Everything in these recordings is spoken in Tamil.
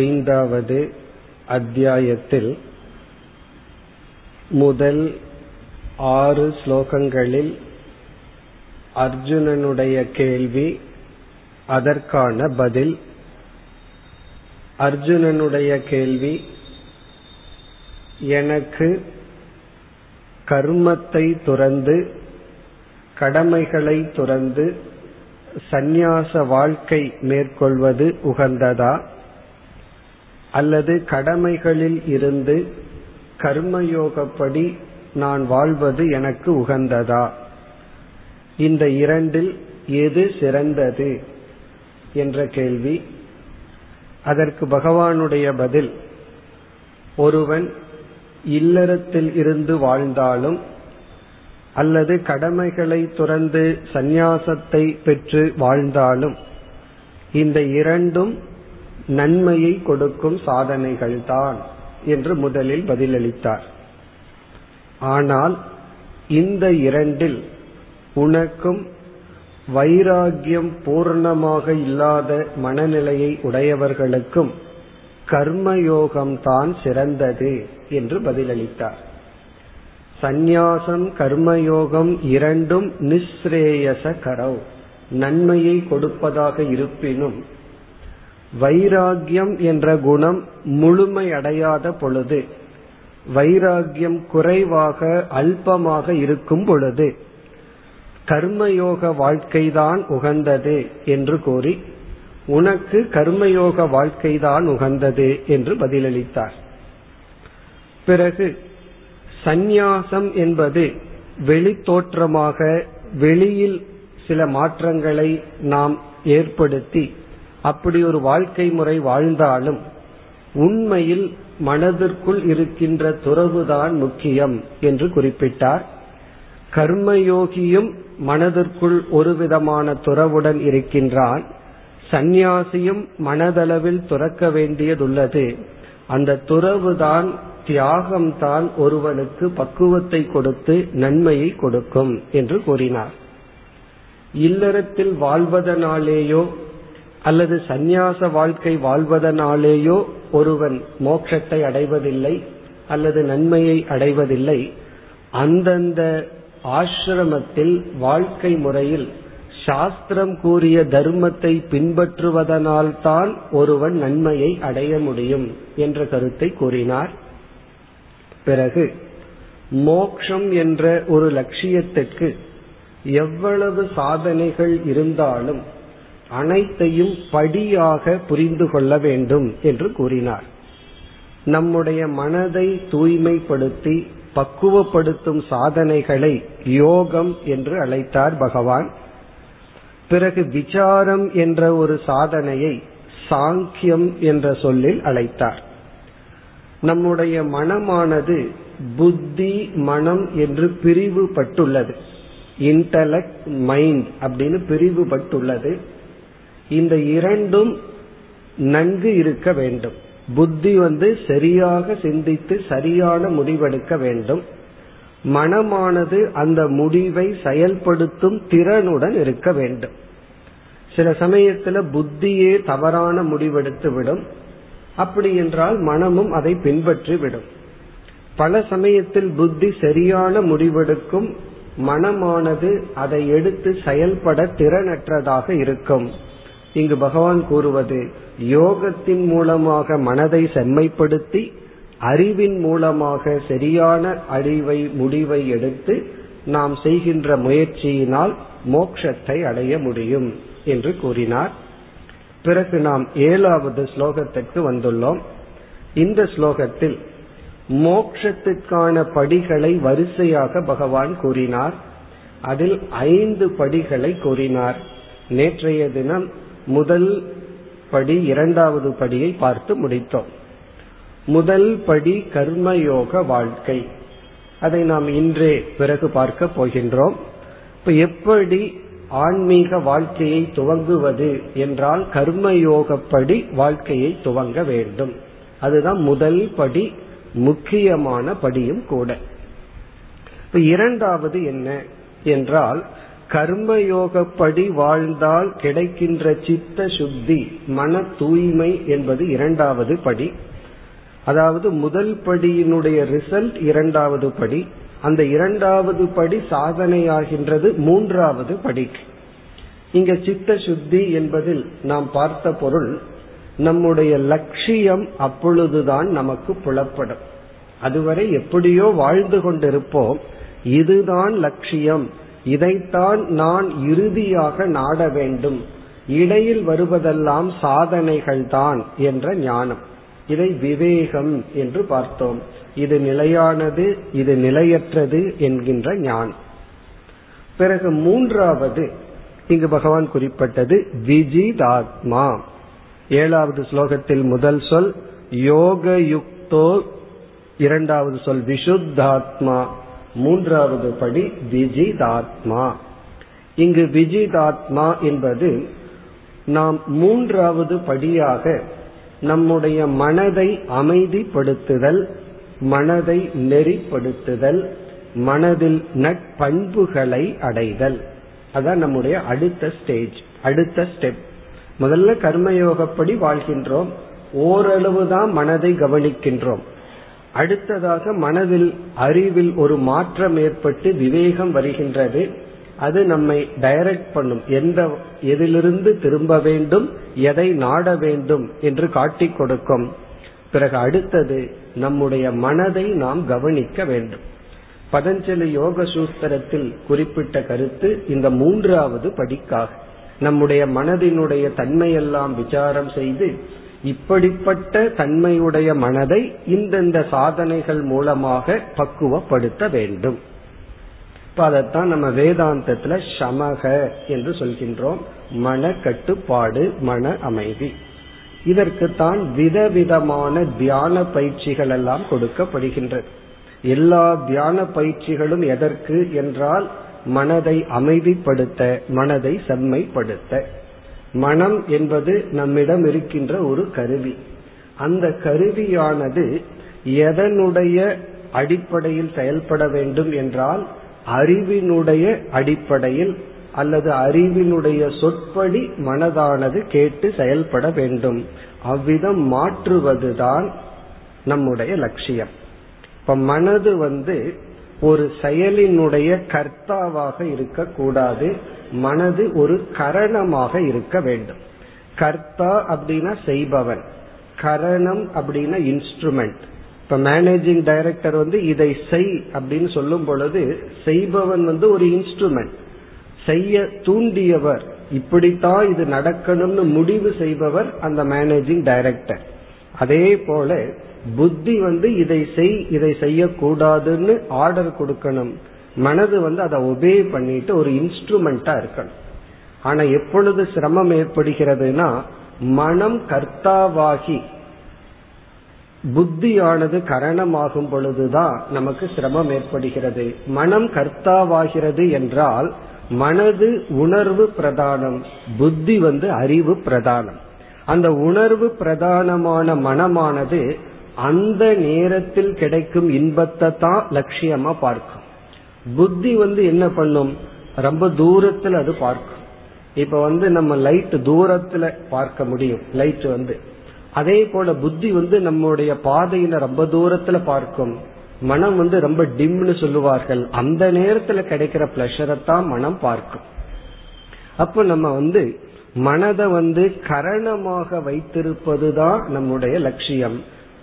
ஐந்தாவது அத்தியாயத்தில் முதல் 6 ஸ்லோகங்களில் அர்ஜுனனுடைய கேள்வி, அதற்கான பதில், அர்ஜுனனுடைய கேள்வி எனக்கு கர்மத்தை துறந்து கடமைகளை துறந்து சந்நியாச வாழ்க்கை மேற்கொள்வது உகந்ததா அல்லது கடமைகளில் இருந்து கர்மயோகப்படி நான் வாழ்வது எனக்கு உகந்ததா, இந்த இரண்டில் எது சிறந்தது என்ற கேள்வி. அதற்கு பகவானுடைய பதில், ஒருவன் இல்லறத்தில் இருந்து வாழ்ந்தாலும் அல்லது கடமைகளை துறந்து சந்நியாசத்தை பெற்று வாழ்ந்தாலும் இந்த இரண்டும் நன்மையை கொடுக்கும் சாதனைகள்தான் என்று முதலில் பதிலளித்தார். ஆனால் இந்த இரண்டில் உனக்கும் வைராகியம் பூர்ணமாக இல்லாத மனநிலையை உடையவர்களுக்கும் கர்மயோகம்தான் சிறந்தது என்று பதிலளித்தார். சந்நியாசம் கர்மயோகம் இரண்டும் நிஸ்ரேயச கரௌ, நன்மையை கொடுப்பதாக இருப்பினும் வைராகியம் என்ற குணம் முழுமையடையாத பொழுது, வைராகியம் குறைவாக அல்பமாக இருக்கும் பொழுது கர்மயோக வாழ்க்கைதான் உகந்தது என்று கூறி உனக்கு கர்மயோக வாழ்க்கைதான் உகந்தது என்று பதிலளித்தார். பிறகு சந்நியாசம் என்பது வெளி தோற்றமாக வெளியில் சில மாற்றங்களை நாம் ஏற்படுத்தி அப்படி ஒரு வாழ்க்கை முறை வாழ்ந்தாலும் உண்மையில் மனதிற்குள் இருக்கின்ற துறவுதான் முக்கியம் என்று குறிப்பிட்டார். கர்மயோகியும் மனதிற்குள் ஒரு விதமான துறவுடன் இருக்கின்றான், சந்நியாசியும் மனதளவில் துறக்க வேண்டியதுள்ளது. அந்த துறவுதான், தியாகம்தான் ஒருவனுக்கு பக்குவத்தை கொடுத்து நன்மையை கொடுக்கும் என்று கூறினார். இல்லறத்தில் வாழ்வதனாலேயோ அல்லது சந்நியாச வாழ்க்கை வாழ்வதனாலேயோ ஒருவன் மோட்சத்தை அடைவதில்லை அல்லது நன்மையை அடைவதில்லை. அந்தந்த ஆசிரமத்தில் வாழ்க்கை முறையில் சாஸ்திரம் கூறிய தர்மத்தை பின்பற்றுவதனால் தான் ஒருவன் நன்மையை அடைய முடியும் என்ற கருத்தை கூறினார். பிறகு மோட்சம் என்ற ஒரு லட்சியத்திற்கு எவ்வளவு சாதனைகள் இருந்தாலும் அனைத்தையும் படியாக புரிந்து கொள்ள வேண்டும் என்று கூறினார். நம்முடைய மனதை தூய்மைப்படுத்தி பக்குவப்படுத்தும் சாதனைகளை யோகம் என்று அழைத்தார் பகவான். பிறகு விசாரம் என்ற ஒரு சாதனையை சாங்கியம் என்ற சொல்லில் அழைத்தார். நம்முடைய மனமானது புத்தி மனம் என்று பிரிவுபட்டுள்ளது, இன்டலெக்ட் மைண்ட் அப்படின்னு பிரிவுபட்டுள்ளது. இந்த இரண்டும் நன்கு இருக்க வேண்டும். புத்தி சரியாக சிந்தித்து சரியான முடிவெடுக்க வேண்டும். மனமானது அந்த முடிவை செயல்படுத்தும் திறனுடன் இருக்க வேண்டும். சில சமயத்துல புத்தியே தவறான முடிவெடுத்து விடும், அப்படி என்றால் மனமும் அதை பின்பற்றி விடும். பல சமயத்தில் புத்தி சரியான முடிவெடுக்கும், மனமானது அதை எடுத்து செயல்பட திறனற்றதாக இருக்கும். இங்கு பகவான் கூறுவது, யோகத்தின் மூலமாக மனதை செம்மைப்படுத்தி அறிவின் மூலமாக சரியான அறிவை முடிவை எடுத்து நாம் செய்கின்ற முயற்சியினால் மோட்சத்தை அடைய முடியும் என்று கூறினார். பிறகு நாம் 7வது ஸ்லோகத்திற்கு வந்துள்ளோம். இந்த ஸ்லோகத்தில் மோட்சத்திற்கான படிகளை வரிசையாக பகவான் கூறினார். அதில் 5 படிகளை கூறினார். நேற்றைய தினம் முதல் படி, 2வது படியை பார்த்து முடித்தோம். முதல் படி கர்மயோக வாழ்க்கை, அதை நாம் இன்றே பிறகு பார்க்க போகின்றோம். இப்ப எப்படி ஆன்மீக வாழ்க்கையை துவங்குவது என்றால் கர்மயோகப்படி வாழ்க்கையை துவங்க வேண்டும். அதுதான் முதல் படி, முக்கியமான படியும் கூட. இப்ப 2வது என்ன என்றால் கர்மயோகப்படி வாழ்ந்தால் கிடைக்கின்ற சித்த சுத்தி, மன தூய்மை என்பது இரண்டாவது படி. அதாவது முதல் படியினுடைய ரிசல்ட் இரண்டாவது படி, அந்த இரண்டாவது படி சாதனையாகின்றது மூன்றாவது படிக்கு. இங்க சித்த சுத்தி என்பதில் நாம் பார்த்த பொருள், நம்முடைய லட்சியம் அப்பொழுதுதான் நமக்கு புலப்படும். அதுவரை எப்படியோ வாழ்ந்து கொண்டிருப்போம், இதுதான் லட்சியம், இதைத்தான் நான் இறுதியாக நாட வேண்டும், இடையில் வருவதெல்லாம் சாதனைகள் தான் என்ற ஞானம், இதை விவேகம் என்று பார்த்தோம். இது நிலையானது, இது நிலையற்றது என்கின்ற ஞானம். பிறகு மூன்றாவது இங்கு பகவான் குறிப்பிட்டது விஜிதாத்மா. ஏழாவது ஸ்லோகத்தில் முதல் சொல் யோக யுக்தோ, இரண்டாவது சொல் விசுத்தாத்மா, மூன்றாவது படி விஜிதாத்மா. இங்கு விஜிதாத்மா என்பது நாம் மூன்றாவது படியாக நம்முடைய மனதை அமைதிப்படுத்துதல், மனதை நெறிப்படுத்துதல், மனதில் நட்பண்புகளை அடைதல். அதான் நம்முடைய அடுத்த ஸ்டேஜ், அடுத்த ஸ்டெப். முதல்ல கர்மயோகப்படி வாழ்கின்றோம், ஓரளவுதான் மனதை கவனிக்கின்றோம். அடுத்ததாக மனதில் அறிவில் ஒரு மாற்றம் ஏற்பட்டு விவேகம் வருகின்றது. அது நம்மை டைரக்ட் பண்ணும், எந்த எதிலிருந்து திரும்ப வேண்டும், எதை நாட வேண்டும் என்று காட்டி கொடுக்கும். பிறகு அடுத்தது நம்முடைய மனதை நாம் கவனிக்க வேண்டும். பதஞ்சலி யோக சூத்திரத்தில் குறிப்பிட்ட கருத்து இந்த மூன்றாவது படிக்காக நம்முடைய மனதினுடைய தன்மையெல்லாம் விசாரம் செய்து இப்படிப்பட்ட தன்மையுடைய மனதை இந்தந்த சாதனைகள் மூலமாக பக்குவப்படுத்த வேண்டும். அதைத்தான் நம்ம வேதாந்தத்துல சமக என்று சொல்கின்றோம், மன கட்டுப்பாடு, மன அமைதி. இதற்குத்தான் விதவிதமான தியான பயிற்சிகள் எல்லாம் கொடுக்கப்படுகின்றது. எல்லா தியான பயிற்சிகளும் எதற்கு என்றால் மனதை அமைதிப்படுத்த, மனதை செம்மைப்படுத்த. மனம் என்பது நம்மிடம் இருக்கின்ற ஒரு கருவி. அந்த கருவியானது எதனுடைய அடிப்படையில் செயல்பட வேண்டும் என்றால் அறிவினுடைய அடிப்படையில், அல்லது அறிவினுடைய சொற்படி மனதானது கேட்டு செயல்பட வேண்டும். அவ்விதம் மாற்றுவதுதான் நம்முடைய லட்சியம். இப்ப மனது ஒரு செயலினுடைய கர்த்தாவாக இருக்க கூடாது, மனது ஒரு கரணமாக இருக்க வேண்டும். கர்த்தா அப்படின்னா செய்பவன், கரணம் அப்படின்னா இன்ஸ்ட்ருமெண்ட். இப்ப மேனேஜிங் டைரக்டர் இதை செய் அப்படின்னு சொல்லும் பொழுது செய்பவன் ஒரு இன்ஸ்ட்ருமெண்ட், செய்ய தூண்டியவர், இப்படித்தான் இது நடக்கணும்னு முடிவு செய்பவர் அந்த மேனேஜிங் டைரக்டர். அதே போல புத்தி இதை செய், இதை செய்யக்கூடாதுன்னு ஆர்டர் கொடுக்கணும். மனது அதை ஒபே பண்ணிட்டு ஒரு இன்ஸ்ட்ருமெண்டா இருக்கணும். ஆனா எப்பொழுது சிரமம் ஏற்படுகிறதுனா, மனம் கர்த்தாவாகி புத்தியானது கரணமாகும் பொழுதுதான் நமக்கு சிரமம் ஏற்படுகிறது. மனம் கர்த்தாவாகிறது என்றால் மனது உணர்வு பிரதானம், புத்தி அறிவு பிரதானம். அந்த உணர்வு பிரதானமான மனமானது அந்த நேரத்தில் கிடைக்கும் இன்பத்தை தான் லட்சியமா பார்க்கும். புத்தி என்ன பண்ணும், ரொம்ப தூரத்துல அது பார்க்கும். இப்ப நம்ம லைட் தூரத்துல பார்க்க முடியும், லைட் அதே போல புத்தி நம்முடைய பாதையில ரொம்ப தூரத்துல பார்க்கும். மனம் ரொம்ப டிம்னு சொல்லுவார்கள், அந்த நேரத்துல கிடைக்கிற பிளஷரை தான் மனம் பார்க்கும். அப்ப நம்ம மனதை கரணமாக வைத்திருப்பதுதான் நம்முடைய லட்சியம்.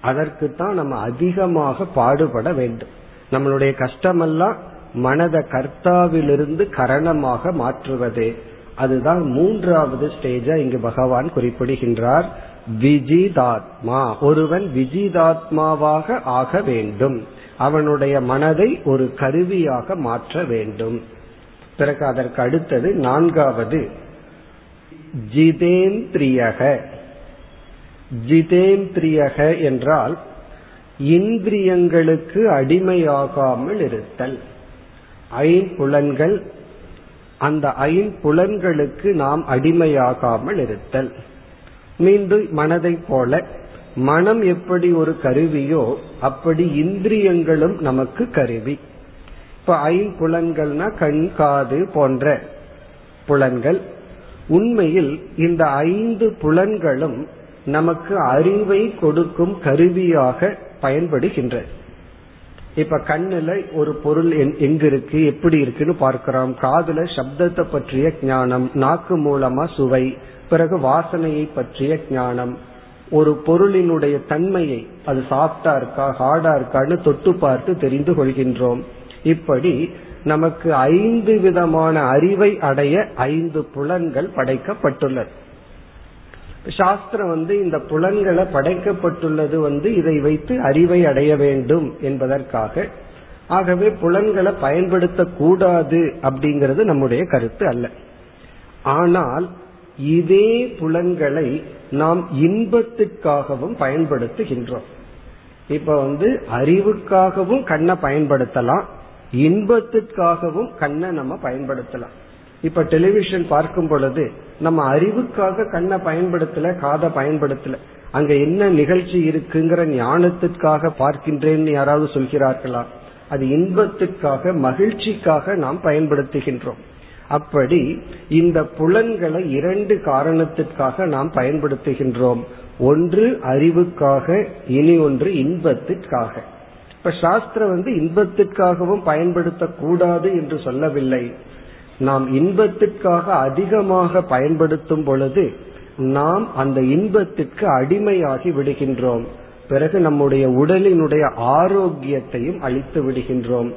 அதற்குத்தான் நம்ம அதிகமாக பாடுபட வேண்டும். நம்மளுடைய கஷ்டமெல்லாம் மனத கர்த்தாவிலிருந்து கரணமாக மாற்றுவது. அதுதான் மூன்றாவது ஸ்டேஜா இங்கு பகவான் குறிப்பிடுகின்றார், விஜிதாத்மா. ஒருவன் விஜிதாத்மாவாக ஆக வேண்டும், அவனுடைய மனதை ஒரு கருவியாக மாற்ற வேண்டும். பிறகு அதற்கு அடுத்தது நான்காவது ஜிதேந்திரியக. ஜிதேந்திரியக என்றால் இந்திரியங்களுக்கு அடிமையாகாமல் இருத்தல். ஐம்புலன்கள், அந்த ஐம்புலன்களுக்கு நாம் அடிமையாகாமல் இருத்தல். மீண்டும் மனதை போல, மனம் எப்படி ஒரு கருவியோ அப்படி இந்திரியங்களும் நமக்கு கருவி. இப்ப ஐம்புலன்கள்னா கண், காது போன்ற புலன்கள். உண்மையில் இந்த 5 புலன்களும் நமக்கு அறிவை கொடுக்கும் கருவியாக பயன்படுகின்றது. இப்ப கண்ணுல ஒரு பொருள் எங்கிருக்கு, எப்படி இருக்குன்னு பார்க்கிறோம். காதுல சப்தத்தை பற்றிய ஞானம், நாக்கு மூலமா சுவை, பிறகு வாசனையை பற்றிய ஞானம், ஒரு பொருளினுடைய தன்மையை, அது சாஃப்டா இருக்கா ஹார்டா இருக்கான்னு தொட்டு பார்த்து தெரிந்து கொள்கின்றோம். இப்படி நமக்கு 5 விதமான அறிவை அடைய 5 புலன்கள் படைக்கப்பட்டுள்ளது. சாஸ்திரம் இந்த புலன்களை படைக்கப்பட்டுள்ளது இதை வைத்து அறிவை அடைய வேண்டும் என்பதற்காக. ஆகவே புலன்களை பயன்படுத்த கூடாது அப்படிங்கிறது நம்முடைய கருத்து அல்ல. ஆனால் இதே புலன்களை நாம் இன்பத்திற்காகவும் பயன்படுத்துகின்றோம். இப்ப அறிவுக்காகவும் கண்ணை பயன்படுத்தலாம், இன்பத்திற்காகவும் கண்ணை நம்ம பயன்படுத்தலாம். இப்ப டெலிவிஷன் பார்க்கும் பொழுது நம்ம அறிவுக்காக கண்ணை பயன்படுத்தல, காதை பயன்படுத்தல, அங்க என்ன நிகழ்ச்சி இருக்குங்கிற ஞானத்திற்காக பார்க்கின்றேன்னு யாராவது சொல்கிறார்களா? அது இன்பத்திற்காக, மகிழ்ச்சிக்காக நாம் பயன்படுத்துகின்றோம். அப்படி இந்த புலன்களை 2 காரணத்திற்காக நாம் பயன்படுத்துகின்றோம். ஒன்று அறிவுக்காக, இனி ஒன்று இன்பத்திற்காக. இப்ப சாஸ்திரம் இன்பத்திற்காகவும் பயன்படுத்தக்கூடாது என்று சொல்லவில்லை. நாம் இன்பத்திற்காக அதிகமாக பயன்படுத்தும் பொழுது நாம் அந்த இன்பத்திற்கு அடிமையாகி விடுகின்றோம். பிறகு நம்முடைய உடலினுடைய ஆரோக்கியத்தையும் அழித்து விடுகின்றோம்.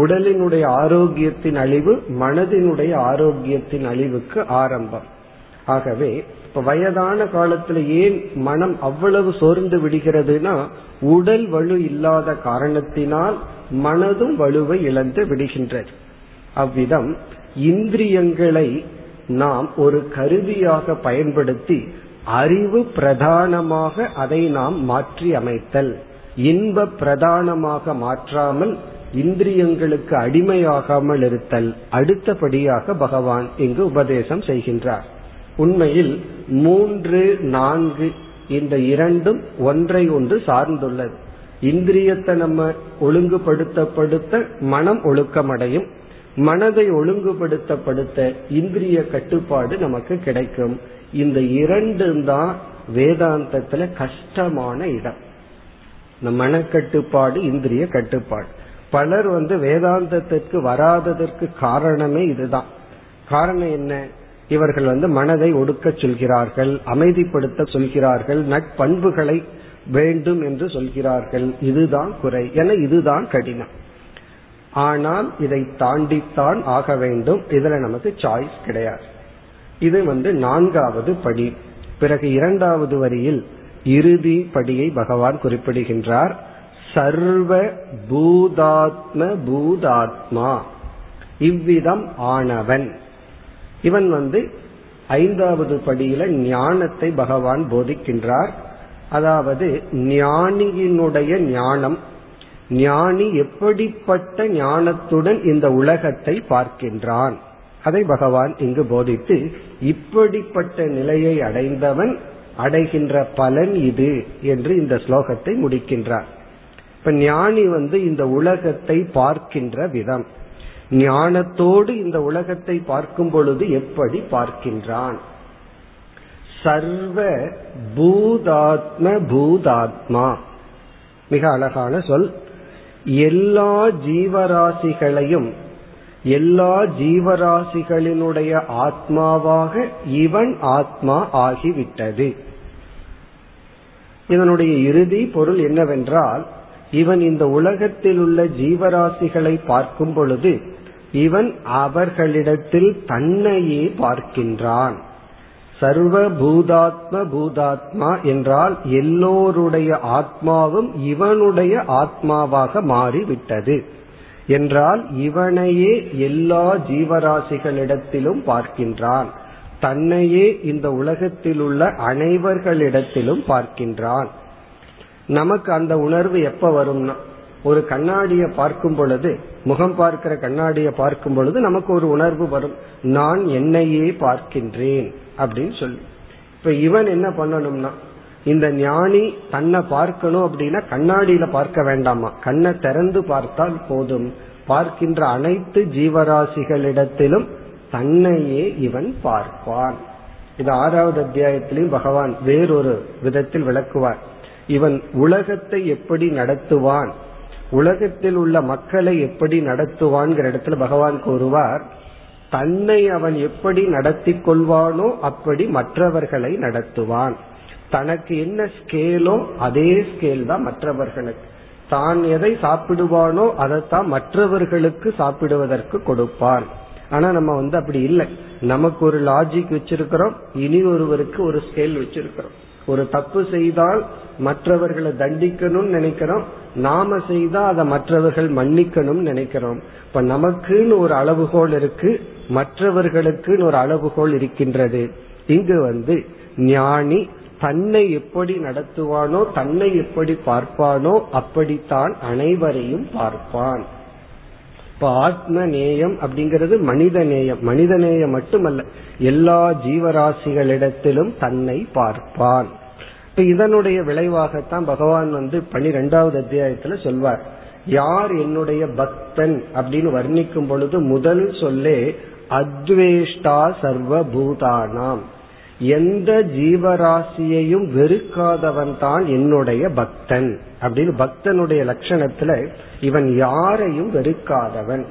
உடலினுடைய ஆரோக்கியத்தின் அழிவு மனதினுடைய ஆரோக்கியத்தின் அழிவுக்கு ஆரம்பம். ஆகவே இப்ப வயதான காலத்துல ஏன் மனம் அவ்வளவு சோர்ந்து விடுகிறதுனா, உடல் வலு இல்லாத காரணத்தினால் மனதும் வலுவை இழந்து விடுகின்றது. அவ்விதம் இந்திரியங்களை நாம் ஒரு கருவியாக பயன்படுத்தி அறிவு பிரதானமாக அதை நாம் மாற்றி அமைத்தல், இன்ப பிரதானமாக மாற்றாமல் இந்திரியங்களுக்கு அடிமையாகாமல் இருத்தல் அடுத்தபடியாக பகவான் இங்கு உபதேசம் செய்கின்றார். உண்மையில் 3, 4 இந்த 2ம் ஒன்றை ஒன்று சார்ந்துள்ளது. இந்திரியத்தை நம்ம ஒழுங்குபடுத்தப்படுத்த மனம் ஒழுக்கமடையும், மனதை ஒழுங்குபடுத்தப்படுத்த இந்திரிய கட்டுப்பாடு நமக்கு கிடைக்கும். இந்த 2ம் தான் வேதாந்தத்துல கஷ்டமான இடம். இந்த மனக்கட்டுப்பாடு, இந்திரிய கட்டுப்பாடு. பலர் வேதாந்தத்திற்கு வராததற்கு காரணமே இதுதான். காரணம் என்ன? இவர்கள் மனதை ஒடுக்க சொல்கிறார்கள், அமைதிப்படுத்த சொல்கிறார்கள், நட்பண்புகளை வேண்டும் என்று சொல்கிறார்கள். இதுதான் குறை, என இதுதான் கடினம். ஆனால் இதை தாண்டித்தான் ஆக வேண்டும், இதுல நமக்கு சாய்ஸ் கிடையாது. இது 4வது படி. பிறகு 2வது வரியில் இறுதி படியை பகவான் குறிப்பிடுகின்றார். சர்வ பூதாத்ம பூதாத்மா, இவ்விதம் ஆனவன். இவன் 5வது படியில ஞானத்தை பகவான் போதிக்கின்றார். அதாவது ஞானியினுடைய ஞானம், ஞானி எப்படிப்பட்ட ஞானத்துடன் இந்த உலகத்தை பார்க்கின்றான் அதை பகவான் இங்கு போதித்து, இப்படிப்பட்ட நிலையை அடைந்தவன் அடைகின்ற பலன் இது என்று இந்த ஸ்லோகத்தை முடிக்கின்றார். இப்ப ஞானி இந்த உலகத்தை பார்க்கின்ற விதம், ஞானத்தோடு இந்த உலகத்தை பார்க்கும் பொழுது எப்படி பார்க்கின்றான். சர்வ பூதாத்ம பூதாத்மா, மிக அழகான சொல். எல்லா ஜீவராசிகளையும் எல்லா ஜீவராசிகளினுடைய ஆத்மாவாக இவன் ஆத்மா ஆகிவிட்டது. இதனுடைய இறுதி பொருள் என்னவென்றால், இவன் இந்த உலகத்தில் உள்ள ஜீவராசிகளை பார்க்கும் பொழுது இவன் அவர்களிடத்தில் தன்னையே பார்க்கின்றான். சர்வ பூதாத்ம பூதாத்மா என்றால் எல்லோருடைய ஆத்மாவும் இவனுடைய ஆத்மாவாக மாறிவிட்டது என்றால் இவனையே எல்லா ஜீவராசிகளிடத்திலும் பார்க்கின்றான், தன்னையே இந்த உலகத்தில் உள்ள அனைவர்களிடத்திலும் பார்க்கின்றான். நமக்கு அந்த உணர்வு எப்ப வரும்னா, ஒரு கண்ணாடியை பார்க்கும் பொழுது, முகம் பார்க்கிற கண்ணாடியை பார்க்கும் பொழுது நமக்கு ஒரு உணர்வு வரும், நான் என்னையே பார்க்கின்றேன் அப்படின்னு சொல்லி. இப்ப இவன் என்ன பண்ணணும்னா, இந்த ஞானி தன்னை பார்க்கணும் அப்படின்னா கண்ணாடியில பார்க்க வேண்டாமா, கண்ணை திறந்து பார்த்தால் போதும், பார்க்கின்ற அனைத்து ஜீவராசிகளிடத்திலும் தன்னையே இவன் பார்ப்பான். இது 6வது அத்தியாயத்திலையும் பகவான் வேறொரு விதத்தில் விளக்குவார். இவன் உலகத்தை எப்படி நடத்துவான், உலகத்தில் உள்ள மக்களை எப்படி நடத்துவான்ங்கிற இடத்துல பகவான் கூறுவார், தன்னை அவன் எப்படி நடத்தி கொள்வானோ அப்படி மற்றவர்களை நடத்துவான். தனக்கு என்ன ஸ்கேலோ அதே ஸ்கேல் தான் மற்றவர்களுக்கு. தான் எதை சாப்பிடுவானோ அதைத்தான் மற்றவர்களுக்கு சாப்பிடுவதற்கு கொடுப்பான். ஆனா நம்ம அப்படி இல்லை. நமக்கு ஒரு லாஜிக் வச்சிருக்கிறோம், இனி ஒருவருக்கு ஒரு ஸ்கேல் வச்சிருக்கிறோம். ஒரு தப்பு செய்தால் மற்றவர்களை தண்டிக்கணும்னு நினைக்கிறோம், நாம செய்தா அதை மற்றவர்கள் மன்னிக்கணும் நினைக்கிறோம். இப்ப நமக்குன்னு ஒரு அளவுகோல் இருக்கு, மற்றவர்களுக்குன்னு ஒரு அளவுகோல் இருக்கின்றது. இங்கு ஞானி தன்னை எப்படி நடத்துவானோ, தன்னை எப்படி பார்ப்பானோ அப்படித்தான் அனைவரையும் பார்ப்பான். இப்ப ஆத்ம நேயம் அப்படிங்கிறது மனித நேயம். மனித நேயம் மட்டுமல்ல, எல்லா ஜீவராசிகளிடத்திலும் தன்னை பார்ப்பான். இப்ப இதனுடைய விளைவாகத்தான் பகவான் 12வது அத்தியாயத்துல சொல்வார், யார் என்னுடைய பக்தன் அப்படின்னு வர்ணிக்கும் பொழுது முதல் சொல்லே அத்வேஷ்டா சர்வ பூதானாம். எந்த ஜீவராசியையும் வெறுக்காதவன் தான் என்னுடைய பக்தன் அப்படின்னு. பக்தனுடைய லட்சணத்துல இவன் யாரையும் வெறுக்காதவன்.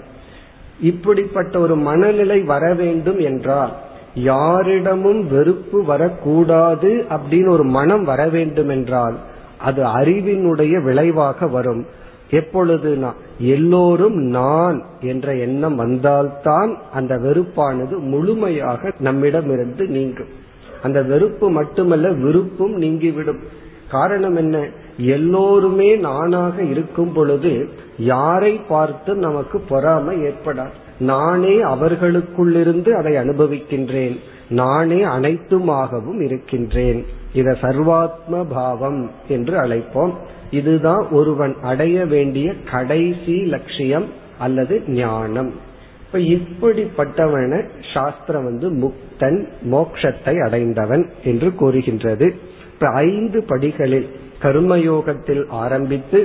இப்படிப்பட்ட ஒரு மனநிலை வர வேண்டும் என்றால், யாரிடமும் வெறுப்பு வரக்கூடாது அப்படின்னு ஒரு மனம் வர வேண்டும் என்றால், அது அறிவினுடைய விளைவாக வரும். எப்பொழுதுனா எல்லோரும் நான் என்ற எண்ணம் வந்தால்தான் அந்த வெறுப்பானது முழுமையாக நம்மிடமிருந்து நீங்கும். அந்த வெறுப்பு மட்டுமல்ல, விருப்பும் நீங்கிவிடும். காரணம் என்ன? எல்லோருமே நானாக இருக்கும் பொழுது யாரை பார்த்து நமக்கு பொறாமை ஏற்படாது. நானே அவர்களுக்குள்ளிருந்து அதை அனுபவிக்கின்றேன், நானே அனைத்துமாகவும் இருக்கின்றேன். இத சர்வாத்ம பாவம் என்று அழைப்போம். இதுதான் ஒருவன் அடைய வேண்டிய கடைசி லட்சியம் அல்லது ஞானம். இப்ப இப்படிப்பட்டவன சாஸ்திரம் முக்தன், மோட்சத்தை அடைந்தவன் என்று கூறுகின்றது. இப்ப 5 படிகளில் கர்மயோகத்தில் ஆரம்பித்து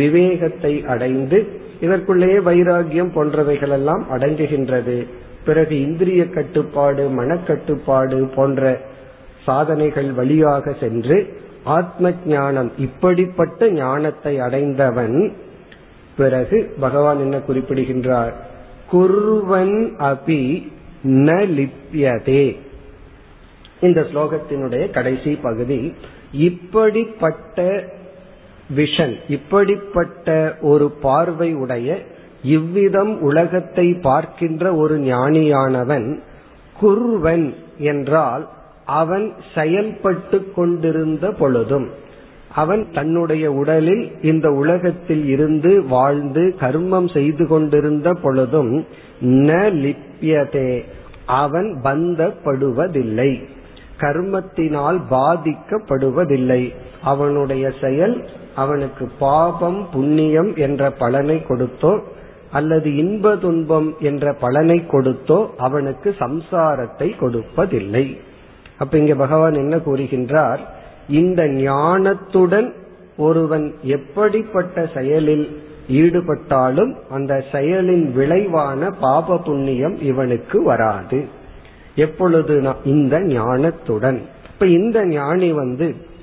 விவேகத்தை அடைந்து இதற்குள்ளேயே வைராகியம் போன்றவைகள் எல்லாம் அடங்குகின்றது. பிறகு இந்திரிய கட்டுப்பாடு, மனக்கட்டுப்பாடு போன்ற சாதனைகள் வழியாக சென்று ஆத்ம ஞானம், இப்படிப்பட்ட ஞானத்தை அடைந்தவன் பிறகு பகவான் என்ன குறிப்பிடுகின்றார்? குர்வன் அபி ந லிப்யதே. இந்த ஸ்லோகத்தினுடைய கடைசி பகுதி இப்படிப்பட்ட விஷன், இப்படிப்பட்ட ஒரு பார்வை உடைய, இவ்விதம் உலகத்தை பார்க்கின்ற ஒரு ஞானியானவன் குர்வன் என்றால் அவன் செயல்பட்டு கொண்டிருந்த பொழுதும், அவன் தன்னுடைய உடலில் இந்த உலகத்தில் இருந்து வாழ்ந்து கர்மம் செய்து கொண்டிருந்த பொழுதும் ந லிப்யதே, அவன் பந்தப்படுவதில்லை, கர்மத்தினால் பாதிக்கப்படுவதில்லை. அவனுடைய செயல் அவனுக்கு பாபம் புண்ணியம் என்ற பலனை கொடுத்தோ அல்லது இன்ப துன்பம் என்ற பலனை கொடுத்தோ அவனுக்கு சம்சாரத்தை கொடுப்பதில்லை. அப்ப இங்க பகவான் என்ன கூறுகின்றார்? இந்த ஞானத்துடன் ஒருவன் எப்படிப்பட்ட செயலில் ஈடுபட்டாலும் அந்த செயலின் விளைவான பாப புண்ணியம் இவனுக்கு வராது. எப்பொழுதுனா இந்த ஞானத்துடன். இப்ப இந்த ஞானி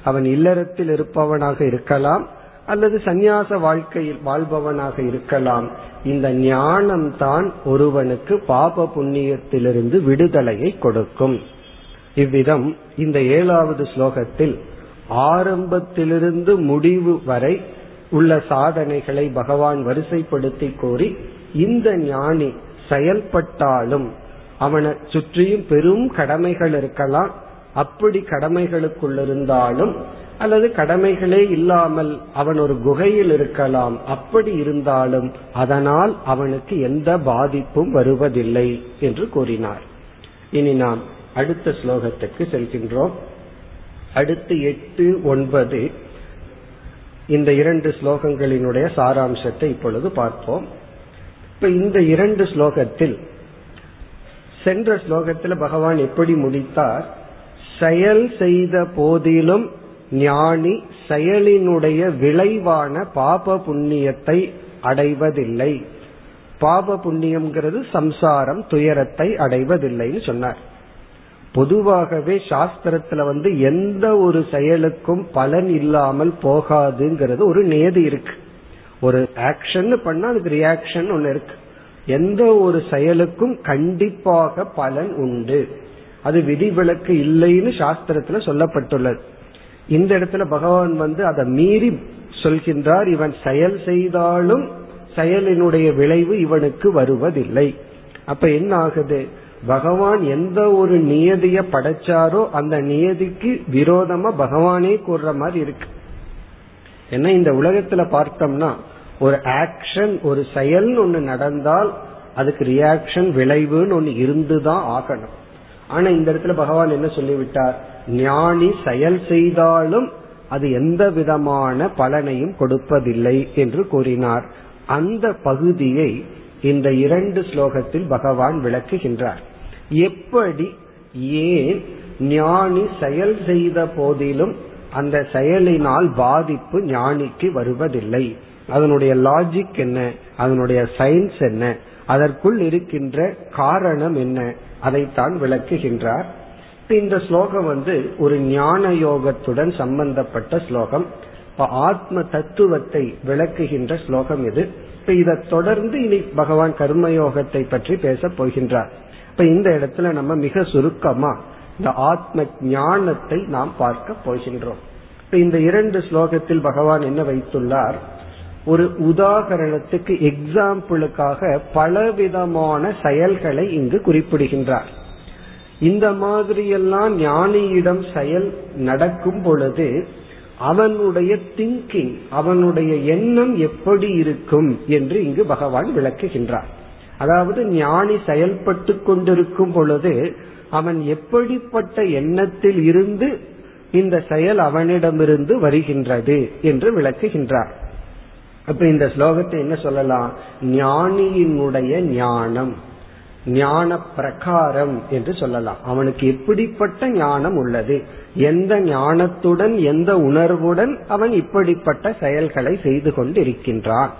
அவன் இல்லறத்தில் இருப்பவனாக இருக்கலாம் அல்லது சந்நியாச வாழ்க்கையில் வாழ்பவனாக இருக்கலாம். இந்த ஞானம் தான் ஒருவனுக்கு பாப புண்ணியத்திலிருந்து விடுதலையை கொடுக்கும். இவ்விதம் இந்த 7வது ஸ்லோகத்தில் ஆரம்பத்திலிருந்து முடிவு வரை உள்ள சாதனைகளை பகவான் வரிசைப்படுத்தி கூறி, இந்த ஞானி செயல்பட்டாலும் அவனை சுற்றியும் பெரும் கடமைகள் இருக்கலாம், அப்படி கடமைகளுக்குள் இருந்தாலும் அல்லது கடமைகளே இல்லாமல் அவன் ஒரு குகையில் இருக்கலாம், அப்படி இருந்தாலும் அதனால் அவனுக்கு எந்த பாதிப்பும் வருவதில்லை என்று கூறினார். இனி நாம் அடுத்த ஸ்லோகத்துக்கு செல்கின்றோம். அடுத்து 8, 9 இந்த 2 ஸ்லோகங்களினுடைய சாராம்சத்தை இப்பொழுது பார்ப்போம். இப்ப இந்த 2 ஸ்லோகத்தில், சென்ற ஸ்லோகத்தில் பகவான் எப்படி முடித்தார்? செயல் செய்த போதிலும் ஞானி செயலினுடைய விளைவான பாப புண்ணியத்தை அடைவதில்லை, பாப புண்ணியம்ங்கிறது சம்சாரம் துயரத்தை அடைவதில்லைன்னு சொன்னார். பொதுவாகவே சாஸ்திரத்துல எந்த ஒரு செயலுக்கும் பலன் இல்லாமல் போகாதுங்கிறது ஒரு நியதி இருக்கு. ஒரு ஆக்ஷன் பண்ணா அதுக்கு ரியாக்ஷன் ஒன்னு இருக்கு. எந்த ஒரு செயலுக்கும் கண்டிப்பாக பலன் உண்டு, அது விதிவிலக்கு இல்லைன்னு சாஸ்திரத்துல சொல்லப்பட்டுள்ளது. இந்த இடத்துல பகவான் அதை மீறி சொல்கின்றார், இவன் செயல் செய்தாலும் செயலினுடைய விளைவு இவனுக்கு வருவதில்லை. அப்ப என்ன ஆகுது, பகவான் எந்த ஒரு நியதிய படைச்சாரோ அந்த நியதிக்கு விரோதமா பகவானே கூறுற மாதிரி இருக்கு. ஏன்னா இந்த உலகத்துல பார்த்தோம்னா ஒரு ஆக்ஷன் ஒரு செயல் ஒன்னு நடந்தால் அதுக்கு ரியாக்ஷன் விளைவுன்னு ஒன்னு இருந்துதான் ஆகணும். ஆனா இந்த இடத்துல பகவான் என்ன சொல்லிவிட்டார், ஞானி செயல் செய்தாலும் அது எந்த விதமான பலனையும் கொடுப்பதில்லை என்று கூறினார். அந்த பகுதியை இந்த இரண்டு ஸ்லோகத்தில் பகவான் விளக்குகின்றார். எப்படி, ஏன் ஞானி செயல் செய்த போதிலும் அந்த செயலினால் பாதிப்பு ஞானிக்கு வருவதில்லை, அதனுடைய லாஜிக் என்ன, அதனுடைய சயின்ஸ் என்ன, அதற்குள் இருக்கின்ற காரணம் என்ன, அதைத்தான் விளக்குகின்றார். இந்த ஸ்லோகம் ஒரு ஞான யோகத்துடன் சம்பந்தப்பட்ட ஸ்லோகம், ஆத்ம தத்துவத்தை விளக்குகின்ற ஸ்லோகம் இது. இப்ப இதை தொடர்ந்து இனி பகவான் கர்மயோகத்தை பற்றி பேச போகின்றார். இப்ப இந்த இடத்துல நம்ம மிக சுருக்கமா இந்த ஆத்ம ஞானத்தை நாம் பார்க்க போகின்றோம். இப்ப இந்த இரண்டு ஸ்லோகத்தில் பகவான் என்ன வைத்துள்ளார், ஒரு உதாகரணத்துக்கு எக்ஸாம்பிளுக்காக பலவிதமான செயல்களை இங்கு குறிப்பிடுகின்றார். இந்த மாதிரியெல்லாம் ஞானியிடம் செயல் நடக்கும் பொழுது அவனுடைய திங்கிங் அவனுடைய எண்ணம் எப்படி இருக்கும் என்று இங்கு பகவான் விளக்குகின்றார். அதாவது ஞானி செயல்பட்டு கொண்டிருக்கும் பொழுது அவன் எப்படிப்பட்ட எண்ணத்தில் இருந்து இந்த செயல் அவனிடமிருந்து வருகின்றது என்று விளக்குகின்றார். அப்ப இந்த ஸ்லோகத்தை என்ன சொல்லலாம், ஞானியினுடைய ஞானம் ஞான பிரகாரம் என்று சொல்லலாம். அவனுக்கு எப்படிப்பட்ட ஞானம் உள்ளது, எந்த ஞானத்துடன் எந்த உணர்வுடன் அவன் இப்படிப்பட்ட செயல்களை செய்து கொண்டு இருக்கின்றான்.